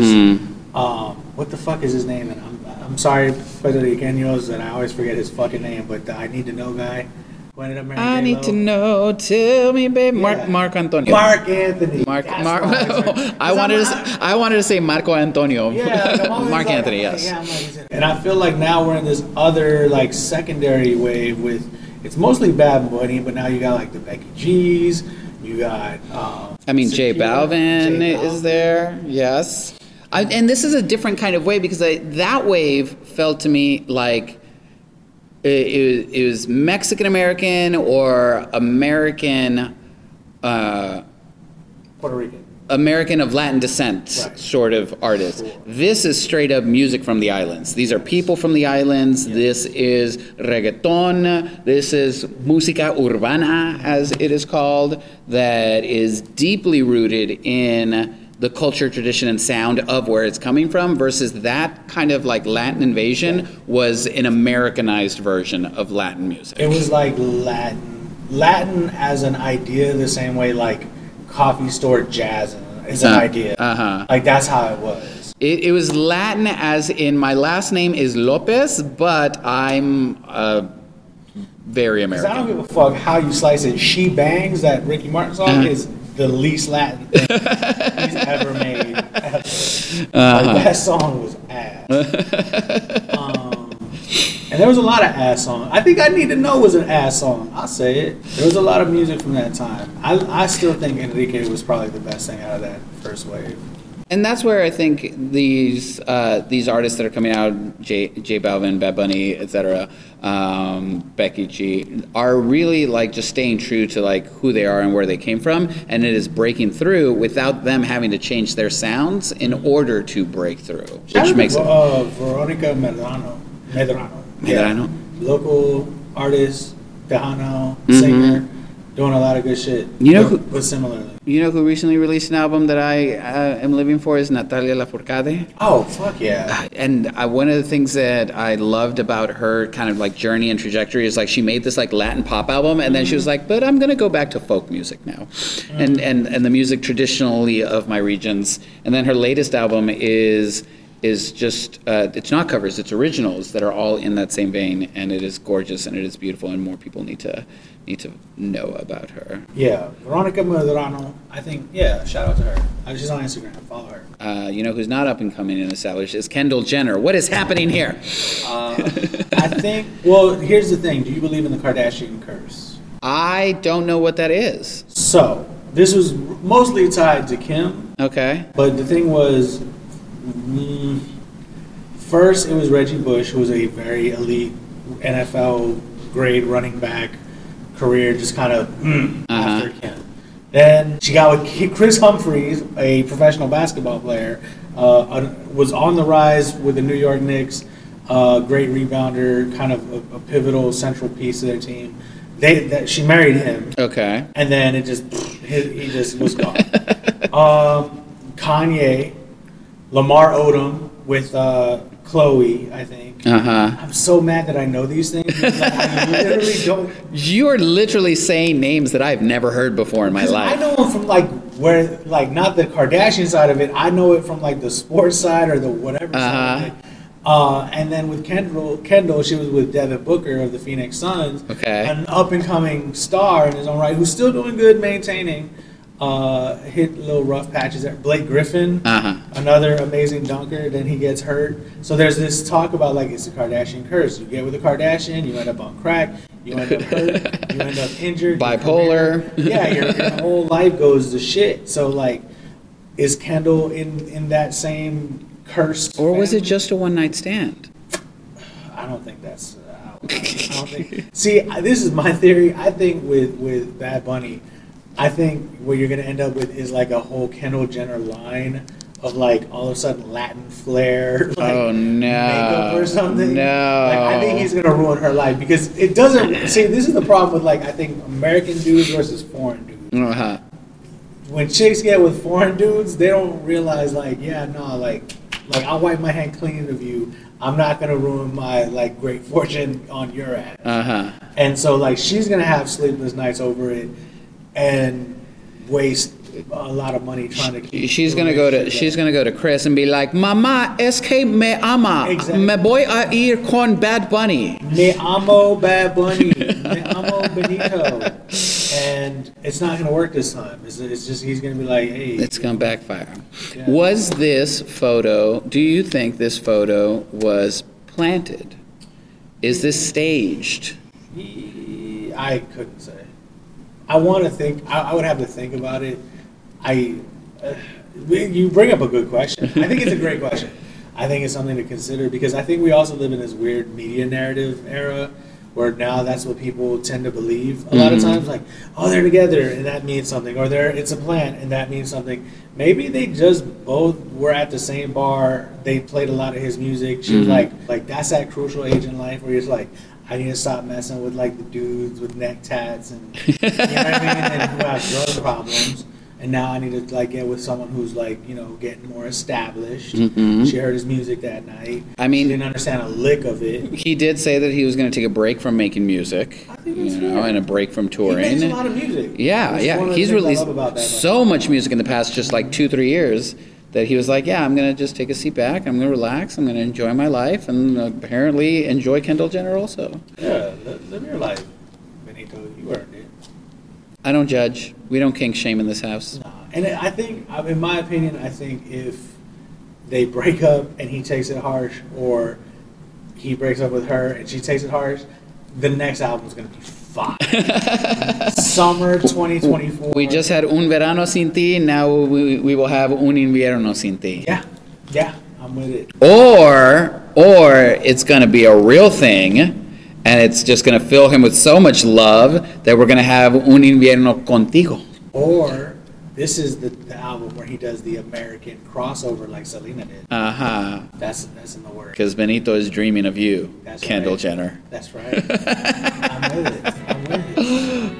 What the fuck is his name? And I'm sorry, Puerto Ricanos, that I always forget his fucking name, but the I Need to Know guy. I need to know, tell me, babe. Yeah. Mark Anthony. I wanted to say Marco Antonio. Yeah, like, Mark Anthony, yes. Yeah, and I feel like now we're in this other, like, secondary wave with, it's mostly Bad Bunny, but now you got, like, the Becky G's. You got, J Balvin is there. Yes. And this is a different kind of wave, because that wave felt to me like it was Mexican-American or American, Puerto Rican. American of Latin descent, right, sort of artist. Sure. This is straight up music from the islands. These are people from the islands. Yeah. This is reggaeton. This is música urbana, as it is called, that is deeply rooted in the culture, tradition, and sound of where it's coming from, versus that kind of, like, Latin invasion was an Americanized version of Latin music. It was like Latin as an idea, the same way, like, coffee store jazz is an idea. Like, that's how it was. It was Latin as in my last name is Lopez, but I'm very American. I don't give a fuck how you slice it. She Bangs, that Ricky Martin song, is the least Latin thing he's ever made. Like, that song was ass. And there was a lot of ass songs. I think I Need to Know was an ass song. I'll say it. There was a lot of music from that time. I still think Enrique was probably the best thing out of that first wave. And that's where I think these artists that are coming out, J Balvin, Bad Bunny, etc., Becky G, are really like just staying true to like who they are and where they came from, and it is breaking through without them having to change their sounds in order to break through, which makes it. Verónica Medrano. Yeah. Local artist, Tejano, singer, doing a lot of good shit. You know, but similarly. You know who recently released an album that I am living for is Natalia Lafourcade. Oh, fuck yeah. And one of the things that I loved about her kind of like journey and trajectory is like she made this like Latin pop album and then she was like, but I'm going to go back to folk music now. And the music traditionally of my regions. And then her latest album is just, it's not covers, it's originals that are all in that same vein, and it is gorgeous and it is beautiful, and more people need to know about her. Yeah, Verónica Medrano, I think, yeah, shout out to her. She's on Instagram, follow her. You know who's not up and coming in established is Kendall Jenner. What is happening here? I think, well, here's the thing. Do you believe in the Kardashian curse? I don't know what that is. So, this was mostly tied to Kim. Okay. But the thing was, first, it was Reggie Bush, who was a very elite NFL grade running back career, just kind of after Kim. Then she got with Chris Humphries, a professional basketball player, was on the rise with the New York Knicks, great rebounder, kind of a pivotal central piece of their team. She married him. Okay. And then it just, he just was gone. Kanye. Lamar Odom with Chloe, I think. I'm so mad that I know these things. I literally don't. You're literally saying names that I've never heard before in my life. I know them from like where, like not the Kardashian side of it. I know it from like the sports side or the whatever side of it. And then with Kendall, she was with Devin Booker of the Phoenix Suns, an up and coming star in his own right, who's still doing good, maintaining. Hit little rough patches there. Blake Griffin, another amazing dunker, then he gets hurt. So there's this talk about like it's a Kardashian curse. You get with a Kardashian, you end up on crack, you end up hurt, you end up injured. Bipolar. Yeah, your whole life goes to shit. So like, is Kendall in that same curse? Or was it just a one-night stand? I don't think that's... See, this is my theory. I think with Bad Bunny, I think what you're going to end up with is like a whole Kendall Jenner line of like all of a sudden Latin flair, like makeup or something. Like I think he's going to ruin her life because it doesn't. See, this is the problem with like I think American dudes versus foreign dudes. When chicks get with foreign dudes, they don't realize like like I'll wipe my hand clean of you. I'm not going to ruin my like great fortune on your ass. And so like she's going to have sleepless nights over it. And waste a lot of money trying to keep. She's gonna go to Chris and be like, "Mama, es que me ama. Exactly. Me voy a ir con Bad Bunny. Me amo Bad Bunny. Me amo Benito." And it's not gonna work this time. It's just he's gonna be like, "Hey." It's gonna backfire. Yeah. Was this photo? Do you think this photo was planted? Is this staged? I couldn't say. I want to think. I would have to think about it. You bring up a good question. I think it's a great question. I think it's something to consider because I think we also live in this weird media narrative era where now that's what people tend to believe a lot of times. Like, oh, they're together and that means something, or it's a plan and that means something. Maybe they just both were at the same bar. They played a lot of his music. She was like that's that crucial age in life where you're just like, I need to stop messing with like the dudes with neck tats and you know what I mean, and who have drug problems. And now I need to like get with someone who's like, you know, getting more established. She heard his music that night. I mean, she didn't understand a lick of it. He did say that he was going to take a break from making music, I think that's fair. And a break from touring. He makes a lot of music. Yeah. He's released so much music in the past, just like 2-3 years. That he was like, yeah, I'm going to just take a seat back. I'm going to relax. I'm going to enjoy my life. And apparently enjoy Kendall Jenner also. Yeah, live your life, Benito. You earned it. I don't judge. We don't kink shame in this house. Nah. And I think, in my opinion, I think if they break up and he takes it harsh or he breaks up with her and she takes it harsh, the next album's going to be vibe. Summer 2024. We just had un verano sin ti. Now we will have un invierno sin ti. Yeah, yeah, I'm with it. Or it's going to be a real thing. And it's just going to fill him with so much love that we're going to have un invierno contigo. Or this is the album where he does the American crossover like Selena did. Uh-huh. That's in the works. Because Benito is dreaming of you, that's Kendall right. Jenner. That's right. I'm with it. I'm with it.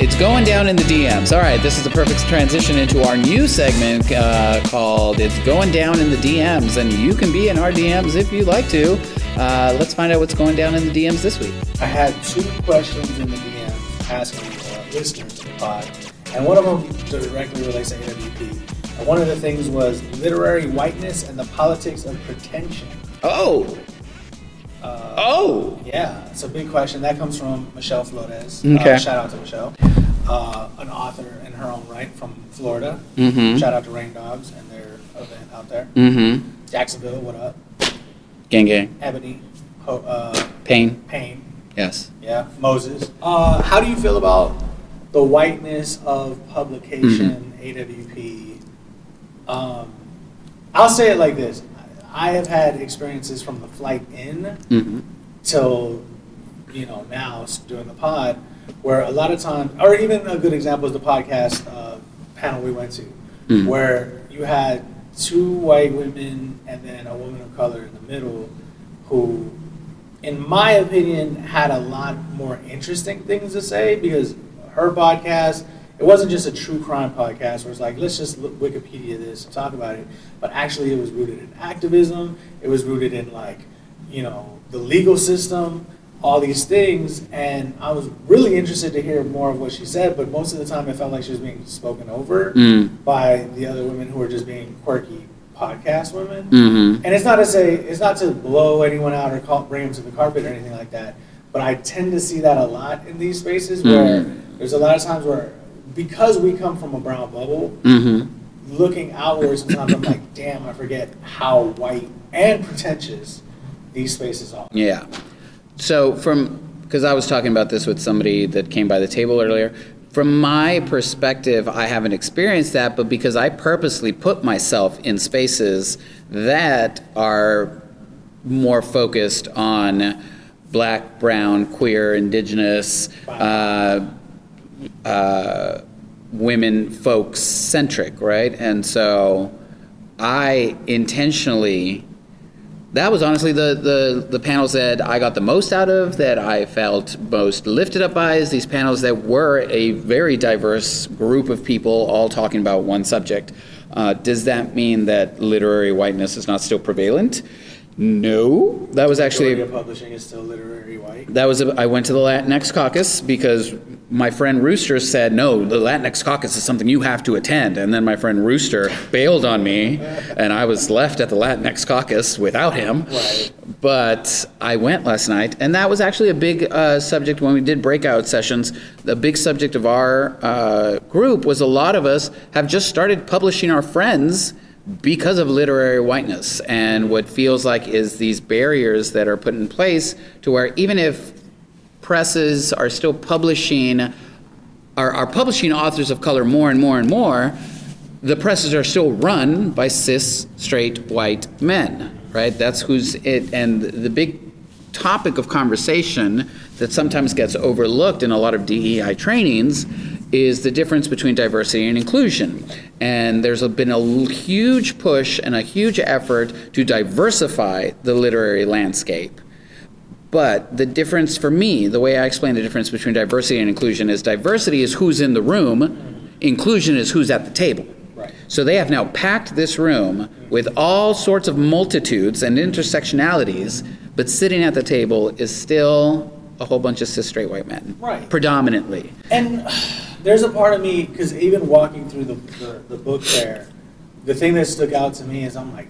It's going down in the DMs. All right, this is the perfect transition into our new segment called It's Going Down in the DMs, and you can be in our DMs if you'd like to. Let's find out what's going down in the DMs this week. I had two questions in the DMs asking listeners to the pod, and one of them directly relates to AWP. And one of the things was literary whiteness and the politics of pretension. Oh! Yeah, it's a big question. That comes from Michelle Flores. Okay. Shout out to Michelle, an author in her own right from Florida. Mm-hmm. Shout out to Rain Dogs and their event out there. Mm-hmm. Jacksonville, what up? Gang gang. Ebony. Payne. Yes. Yeah. Moses. How do you feel about the whiteness of publication, mm-hmm. AWP? I'll say it like this. I have had experiences from the flight in mm-hmm. till, now doing the pod, where a lot of times, or even a good example is the podcast panel we went to, mm-hmm. where you had two white women and then a woman of color in the middle who, in my opinion, had a lot more interesting things to say because her podcast, it wasn't just a true crime podcast where it's like, let's just look Wikipedia this and talk about it. But actually it was rooted in activism. It was rooted in the legal system, all these things. And I was really interested to hear more of what she said. But most of the time it felt like she was being spoken over by the other women who were just being quirky podcast women. Mm-hmm. And it's not to blow anyone out or bring them to the carpet or anything like that. But I tend to see that a lot in these spaces where there's a lot of times where, because we come from a brown bubble, mm-hmm. looking outwards sometimes I'm like, damn, I forget how white and pretentious these spaces are. Yeah. So because I was talking about this with somebody that came by the table earlier, from my perspective, I haven't experienced that, but because I purposely put myself in spaces that are more focused on black, brown, queer, indigenous, women folks centric, right? And so I intentionally, that was honestly the panels that I got the most out of, that I felt most lifted up by, is these panels that were a very diverse group of people all talking about one subject. Does that mean that literary whiteness is not still prevalent? No, that was actually. Majority of publishing is still literary white. That was. I went to the Latinx caucus because my friend Rooster said, no, the Latinx caucus is something you have to attend. And then my friend Rooster bailed on me, and I was left at the Latinx caucus without him. Right. But I went last night, and that was actually a big subject when we did breakout sessions. The big subject of our group was a lot of us have just started publishing our friends because of literary whiteness and what feels like is these barriers that are put in place to where even if presses are still publishing, are publishing authors of color more and more and more, the presses are still run by cis, straight, white men, right? That's who's it. And the big topic of conversation that sometimes gets overlooked in a lot of DEI trainings is the difference between diversity and inclusion. And there's been a huge push and a huge effort to diversify the literary landscape. But the difference for me, the way I explain the difference between diversity and inclusion is diversity is who's in the room, inclusion is who's at the table. Right. So they have now packed this room with all sorts of multitudes and intersectionalities, but sitting at the table is still a whole bunch of cis straight white men, right? Predominantly. And there's a part of me, because even walking through the book there, the thing that stuck out to me is I'm like,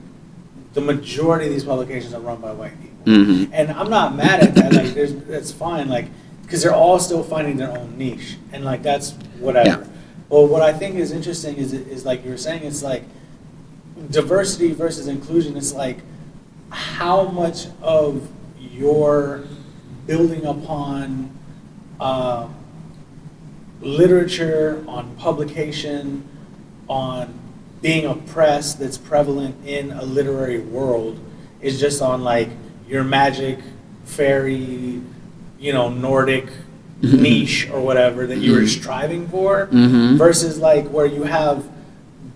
the majority of these publications are run by white people. Mm-hmm. And I'm not mad at that. Like, that's fine, like, because they're all still finding their own niche. And, like, that's whatever. Yeah. Well, what I think is interesting is like you were saying, it's like diversity versus inclusion, it's like how much of your building upon literature, on publication, on being oppressed that's prevalent in a literary world is just on like your magic, fairy, you know, Nordic niche or whatever that you were striving for, versus like where you have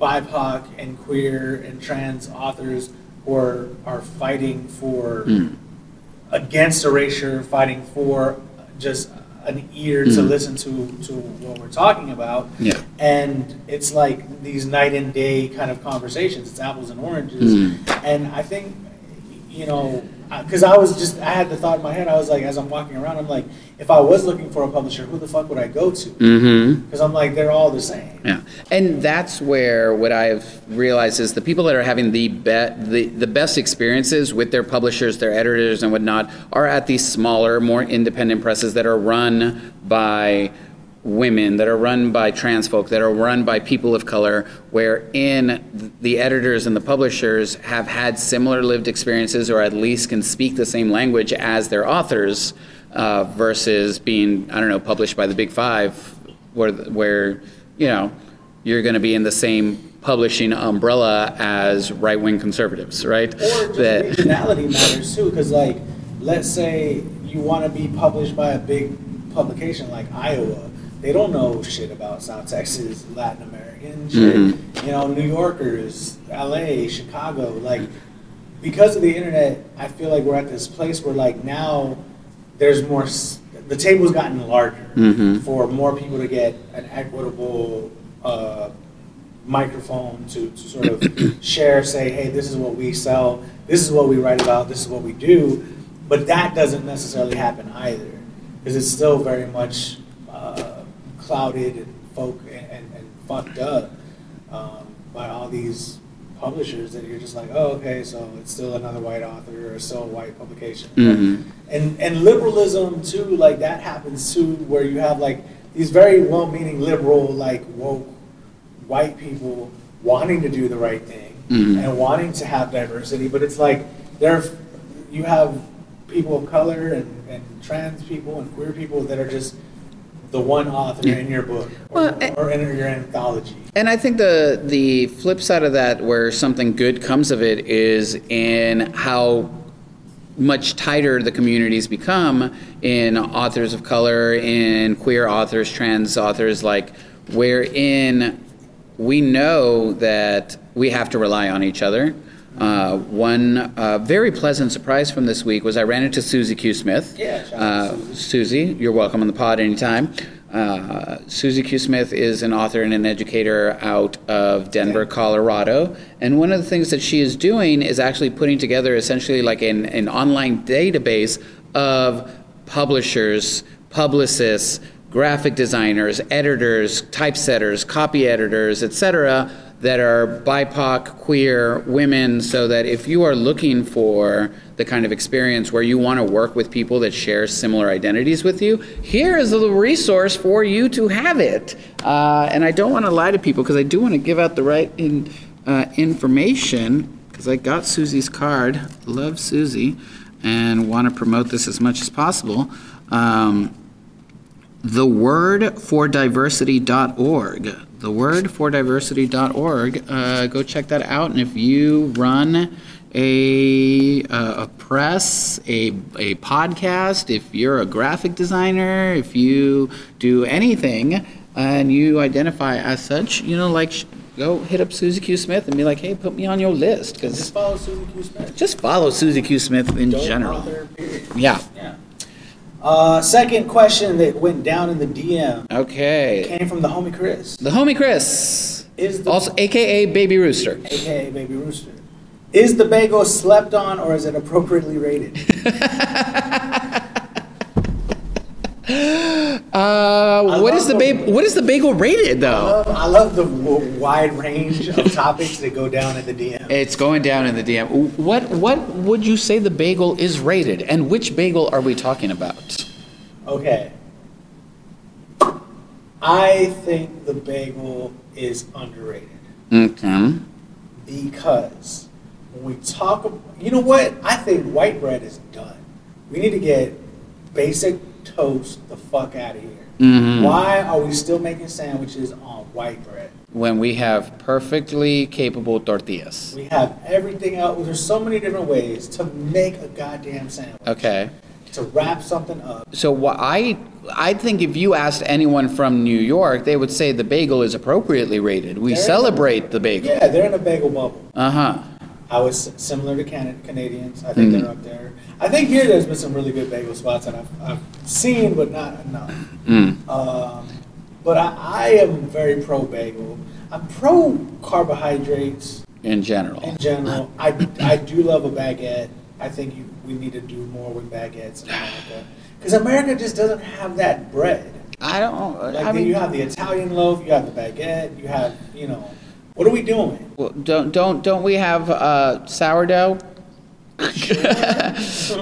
BIPOC and queer and trans authors who are fighting for against erasure, fighting for just an ear to listen to what we're talking about. Yeah. And it's like these night and day kind of conversations. It's apples and oranges. And I think, you know, because I had the thought in my head, I was like, as I'm walking around, I'm like, if I was looking for a publisher, who the fuck would I go to? Because I'm like, they're all the same. Yeah. And that's where what I've realized is the people that are having the best experiences with their publishers, their editors and whatnot are at these smaller, more independent presses that are run by women, that are run by trans folk, that are run by people of color, wherein the editors and the publishers have had similar lived experiences or at least can speak the same language as their authors, versus being, I don't know, published by the Big Five, where you know, you're going to be in the same publishing umbrella as right-wing conservatives, right? Or just that regionality matters too, because like, let's say you want to be published by a big publication like Iowa. They don't know shit about South Texas, Latin American shit, you know, New Yorkers, LA, Chicago, like, because of the internet, I feel like we're at this place where like now there's more, the table's gotten larger for more people to get an equitable microphone to sort of share, say, hey, this is what we sell, this is what we write about, this is what we do, but that doesn't necessarily happen either, because it's still very much clouded and folk and fucked up by all these publishers that you're just like, oh, okay, so it's still another white author or still a white publication. And liberalism too, like that happens too, where you have like these very well-meaning liberal, like woke white people wanting to do the right thing and wanting to have diversity, but it's like you have people of color and trans people and queer people that are just the one author in your book or in your anthology. And I think the flip side of that, where something good comes of it, is in how much tighter the communities become in authors of color, in queer authors, trans authors, like wherein we know that we have to rely on each other. One very pleasant surprise from this week was I ran into Susie Q. Smith. Yeah, Susie, you're welcome on the pod anytime. Susie Q. Smith is an author and an educator out of Denver, Colorado. And one of the things that she is doing is actually putting together essentially like an online database of publishers, publicists, graphic designers, editors, typesetters, copy editors, etc., that are BIPOC, queer, women, so that if you are looking for the kind of experience where you want to work with people that share similar identities with you, here is a resource for you to have it. And I don't want to lie to people, because I do want to give out the right information, because I got Susie's card, love Susie, and want to promote this as much as possible. Thewordfordiversity.org. Thewordfordiversity.org. Go check that out. And if you run a press, a podcast, if you're a graphic designer, if you do anything and you identify as such, you know, like, go hit up Susie Q. Smith and be like, hey, put me on your list. Cause just follow Susie Q. Smith. Just follow Susie Q. Smith in general. Yeah. Second question that went down in the DM. Okay. Came from the homie Chris. The homie Chris. Is the also AKA Baby Rooster. AKA Baby Rooster. Is the bagel slept on or is it appropriately rated? What is the bagel rated though? I love the wide range of topics that go down in the DM. It's going down in the DM. What would you say the bagel is rated, and which bagel are we talking about? Okay. I think the bagel is underrated. Okay. because when we talk about, you know what? I think white bread is done. We need to get basic toast the fuck out of here. Mm-hmm. Why are we still making sandwiches on white bread? When we have perfectly capable tortillas. We have everything else. There's so many different ways to make a goddamn sandwich. Okay. To wrap something up. So what I think if you asked anyone from New York, they would say the bagel is appropriately rated. We celebrate the bagel. Yeah, they're in a bagel bubble. Uh-huh. I was similar to Canadians. I think they're up there. I think here there's been some really good bagel spots that I've seen, but not enough. Mm. But I am very pro bagel. I'm pro carbohydrates. In general. In general. I do love a baguette. I think we need to do more with baguettes in America. Because America just doesn't have that bread. I don't. Like I mean, you have the Italian loaf, you have the baguette, you have, you know. What are we doing? Well, don't we have sourdough?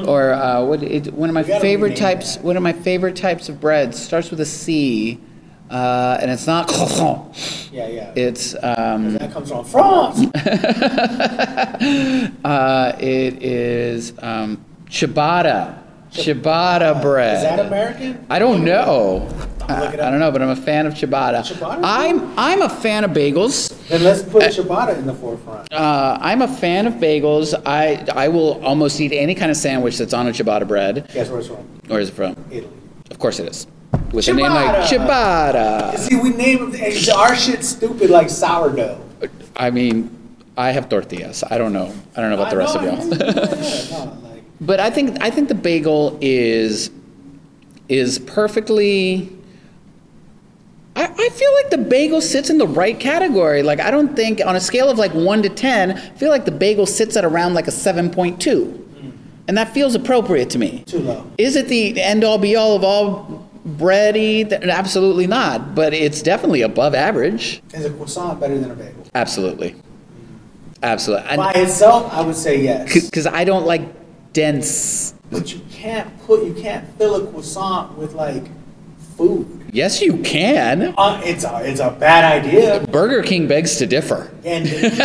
Or one of my favorite types of bread starts with a C, and it's not croissant. Yeah. It's that comes from France. It is ciabatta. Ciabatta bread. Is that American? I don't know. I don't know, but I'm a fan of ciabatta. I'm a fan of bagels. Then let's put ciabatta in the forefront. I'm a fan of bagels. I will almost eat any kind of sandwich that's on a ciabatta bread. Guess where it's from? Where is it from? Italy. Of course it is. With ciabatta. A name like ciabatta. See, we name our shit stupid like sourdough. I mean, I have tortillas. I don't know about the rest of y'all. But I think the bagel is perfectly. I feel like the bagel sits in the right category. Like I don't think on a scale of like 1 to 10, I feel like the bagel sits at around like a 7.2, and that feels appropriate to me. Too low. Is it the end all be all of all bready? Absolutely not. But it's definitely above average. Is a croissant better than a bagel? Absolutely, absolutely. By itself, I would say yes. Because I don't like dense. But you can't fill a croissant with like food. Yes, you can. It's a bad idea. Burger King begs to differ. And they do.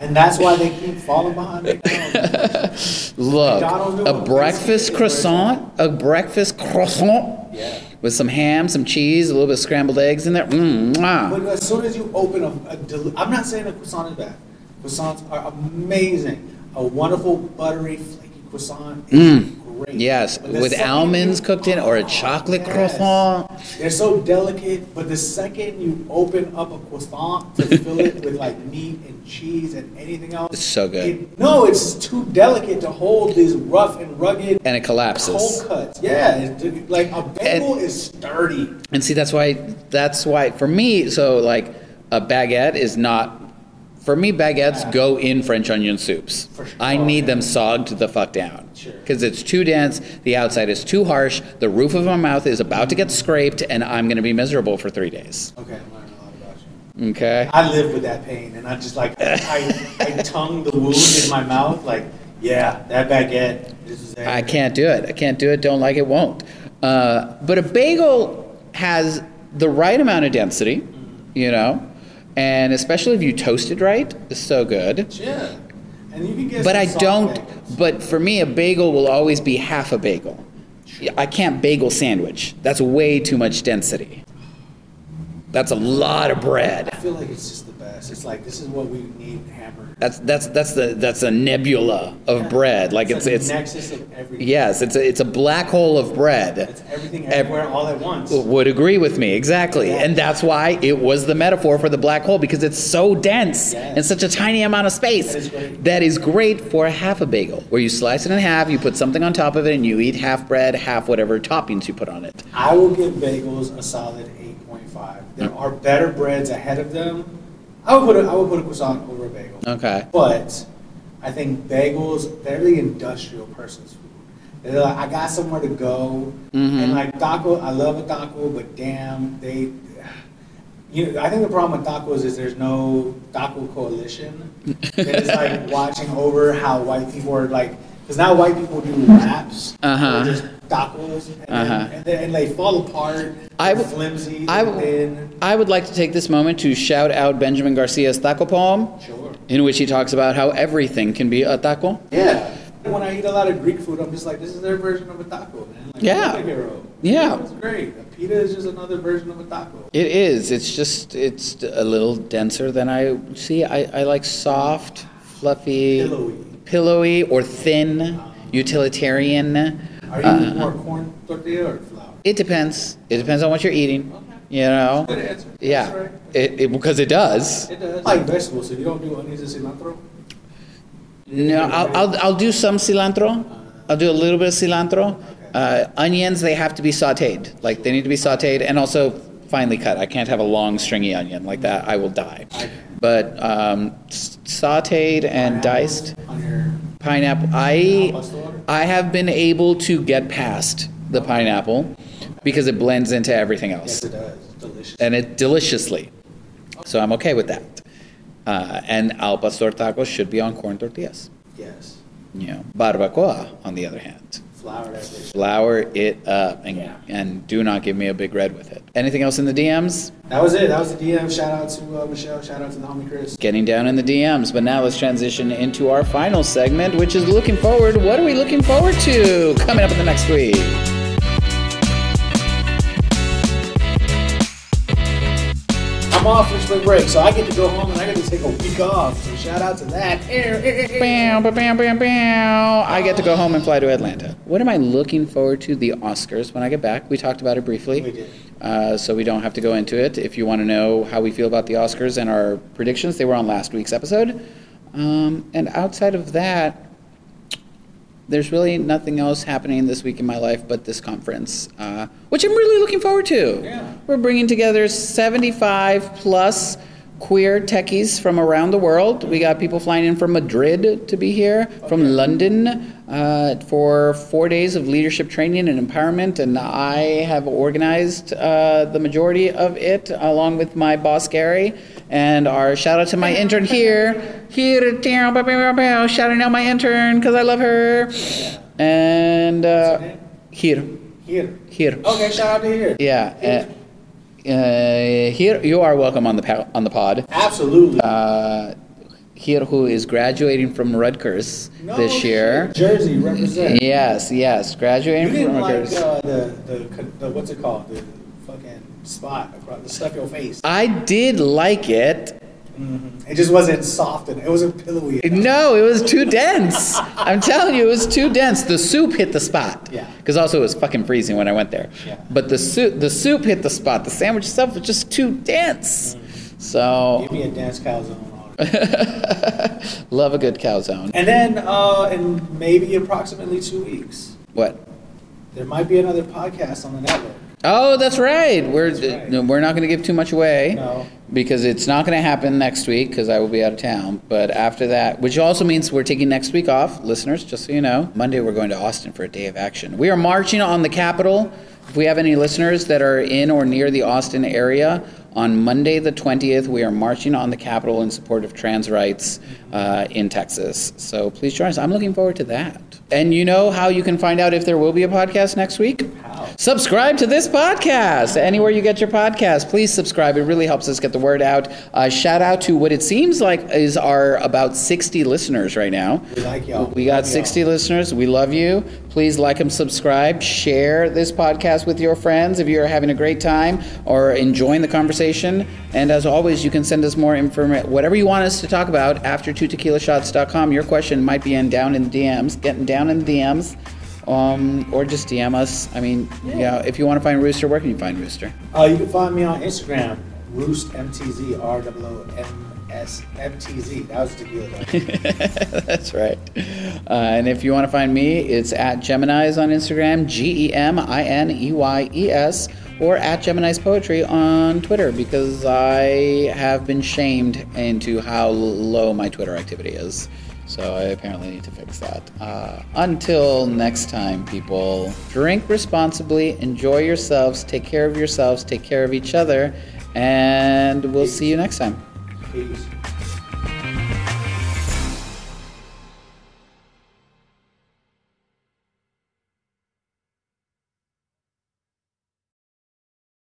And that's why they keep falling behind McDonald's. Look, a breakfast croissant with some ham, some cheese, a little bit of scrambled eggs in there. But as soon as you open I'm not saying a croissant is bad. Croissants are amazing. A wonderful, buttery, flaky croissant is great. Yes, with almonds cooked in or a chocolate croissant. They're so delicate, but the second you open up a croissant to fill it with like meat and cheese and anything else. It's so good. It's too delicate to hold these rough and rugged. And it collapses. Cold cuts. Yeah, like a bagel is sturdy. And see, that's why for me, so like a baguette is not. For me, baguettes go in French onion soups. Sure. I need them sogged the fuck down. Because it's too dense, the outside is too harsh, the roof of my mouth is about to get scraped, and I'm going to be miserable for 3 days. Okay, I'm learning a lot about you. Okay. I live with that pain, and I just like, I tongue the wound in my mouth, like, yeah, that baguette. This is that. I can't do it, don't like it, won't. But a bagel has the right amount of density, and especially if you toast it right, it's so good. Yeah. And you can get but for me, a bagel will always be half a bagel. Sure. I can't bagel sandwich. That's way too much density. That's a lot of bread. I feel like it's just the best. It's like this is what we need hammered. That's a nebula of bread. Like it's a nexus of everything. Yes, it's a black hole of bread. It's everything everywhere all at once. Would agree with me, exactly. Yeah. And that's why it was the metaphor for the black hole, because it's so dense in such a tiny amount of space. That is great for a half a bagel, where you slice it in half, you put something on top of it, and you eat half bread, half whatever toppings you put on it. I will give bagels a solid 8.5. There are better breads ahead of them. I would put a croissant over a bagel. Okay. But I think bagels, they're the industrial person's food. They're like, I got somewhere to go. Mm-hmm. And like taco, I love a taco, but damn, I think the problem with tacos is there's no taco coalition. It's like watching over how white people are like, because now white people do raps. Uh-huh. tacos and, then they fall apart. I would like to take this moment to shout out Benjamin Garcia's taco poem, in which he talks about how everything can be a taco. Yeah. When I eat a lot of Greek food, I'm just like, this is their version of a taco, man. Like, yeah. Hero. Yeah. It's great. A pita is just another version of a taco. It is. It's just, it's a little denser than I see. I like soft, fluffy, pillowy or thin, utilitarian. Are you more corn tortilla or flour? It depends. It depends on what you're eating. Okay. You know? That's a good answer. Yeah. That's right. Because it does. It does. I like vegetables. If you don't do onions and cilantro? No, I'll do some cilantro. I'll do a little bit of cilantro. Onions, they have to be sauteed. Like, they need to be sauteed and also finely cut. I can't have a long, stringy onion like that. I will die. But sauteed and diced. Pineapple. I have been able to get past the pineapple because it blends into everything else. Yes, it does. Delicious. And it deliciously. So I'm okay with that. And al pastor tacos should be on corn tortillas. Yes. You know, barbacoa, on the other hand. Flour it up and do not give me a big red with it. Anything else in the DMs? That was it. That was the DM. Shout out to Michelle. Shout out to the homie Chris. Getting down in the DMs. But now let's transition into our final segment, which is looking forward. What are we looking forward to coming up in the next week? I'm off for spring break, so I get to go home and I get to take a week off. So shout out to that. I get to go home and fly to Atlanta. What am I looking forward to? The Oscars when I get back. We talked about it briefly. We did. So we don't have to go into it. If you want to know how we feel about the Oscars and our predictions, they were on last week's episode. And outside of that, there's really nothing else happening this week in my life but this conference, which I'm really looking forward to. Yeah. We're bringing together 75 plus queer techies from around the world. We got people flying in from Madrid to be here, from London, for 4 days of leadership training and empowerment. And I have organized the majority of it, along with my boss, Gary. And our shout out to my intern here, shouting out my intern because I love her. And here. Okay, shout out to here. Yeah. Here, you are welcome on the pod. Absolutely. Here, who is graduating from Rutgers this year? Jersey represent. Yes, graduating from Rutgers. You didn't like the what's it called? The fucking spot across the stuff your face. I did like it. Mm-hmm. It just wasn't soft and it wasn't pillowy. No, it was too dense. I'm telling you, it was too dense. The soup hit the spot. Yeah. Because also it was fucking freezing when I went there. Yeah. But the soup hit the spot. The sandwich itself was just too dense. Mm-hmm. So give me a dense calzone. Love a good calzone. And then in maybe approximately 2 weeks. What? There might be another podcast on the network. Oh, that's right. We're not going to give too much away. No. Because it's not going to happen next week because I will be out of town. But after that, which also means we're taking next week off, listeners, just so you know. Monday, we're going to Austin for a day of action. We are marching on the Capitol. If we have any listeners that are in or near the Austin area, on Monday the 20th, we are marching on the Capitol in support of trans rights in Texas. So please join us. I'm looking forward to that. And you know how you can find out if there will be a podcast next week? How? Subscribe to this podcast. Anywhere you get your podcast, please subscribe. It really helps us get the word out. Shout out to what it seems like is our about 60 listeners right now. We like y'all. We got 60 listeners. We love you. Please like and subscribe. Share this podcast with your friends if you're having a great time or enjoying the conversation. And as always, you can send us more information. Whatever you want us to talk about, after2tequilashots.com. Your question might be getting down in the DMs. Or just DM us. I mean, if you want to find Rooster, where can you find Rooster? You can find me on Instagram, RoostMTZ, ROOMSMTZ. That was the deal. That's right. And if you want to find me, it's at Gemineyes on Instagram, GEMINEYES, or at Gemineyes Poetry on Twitter, because I have been shamed into how low my Twitter activity is. So I apparently need to fix that. Until next time, people, drink responsibly, enjoy yourselves, take care of yourselves, take care of each other, and we'll see you next time. Peace.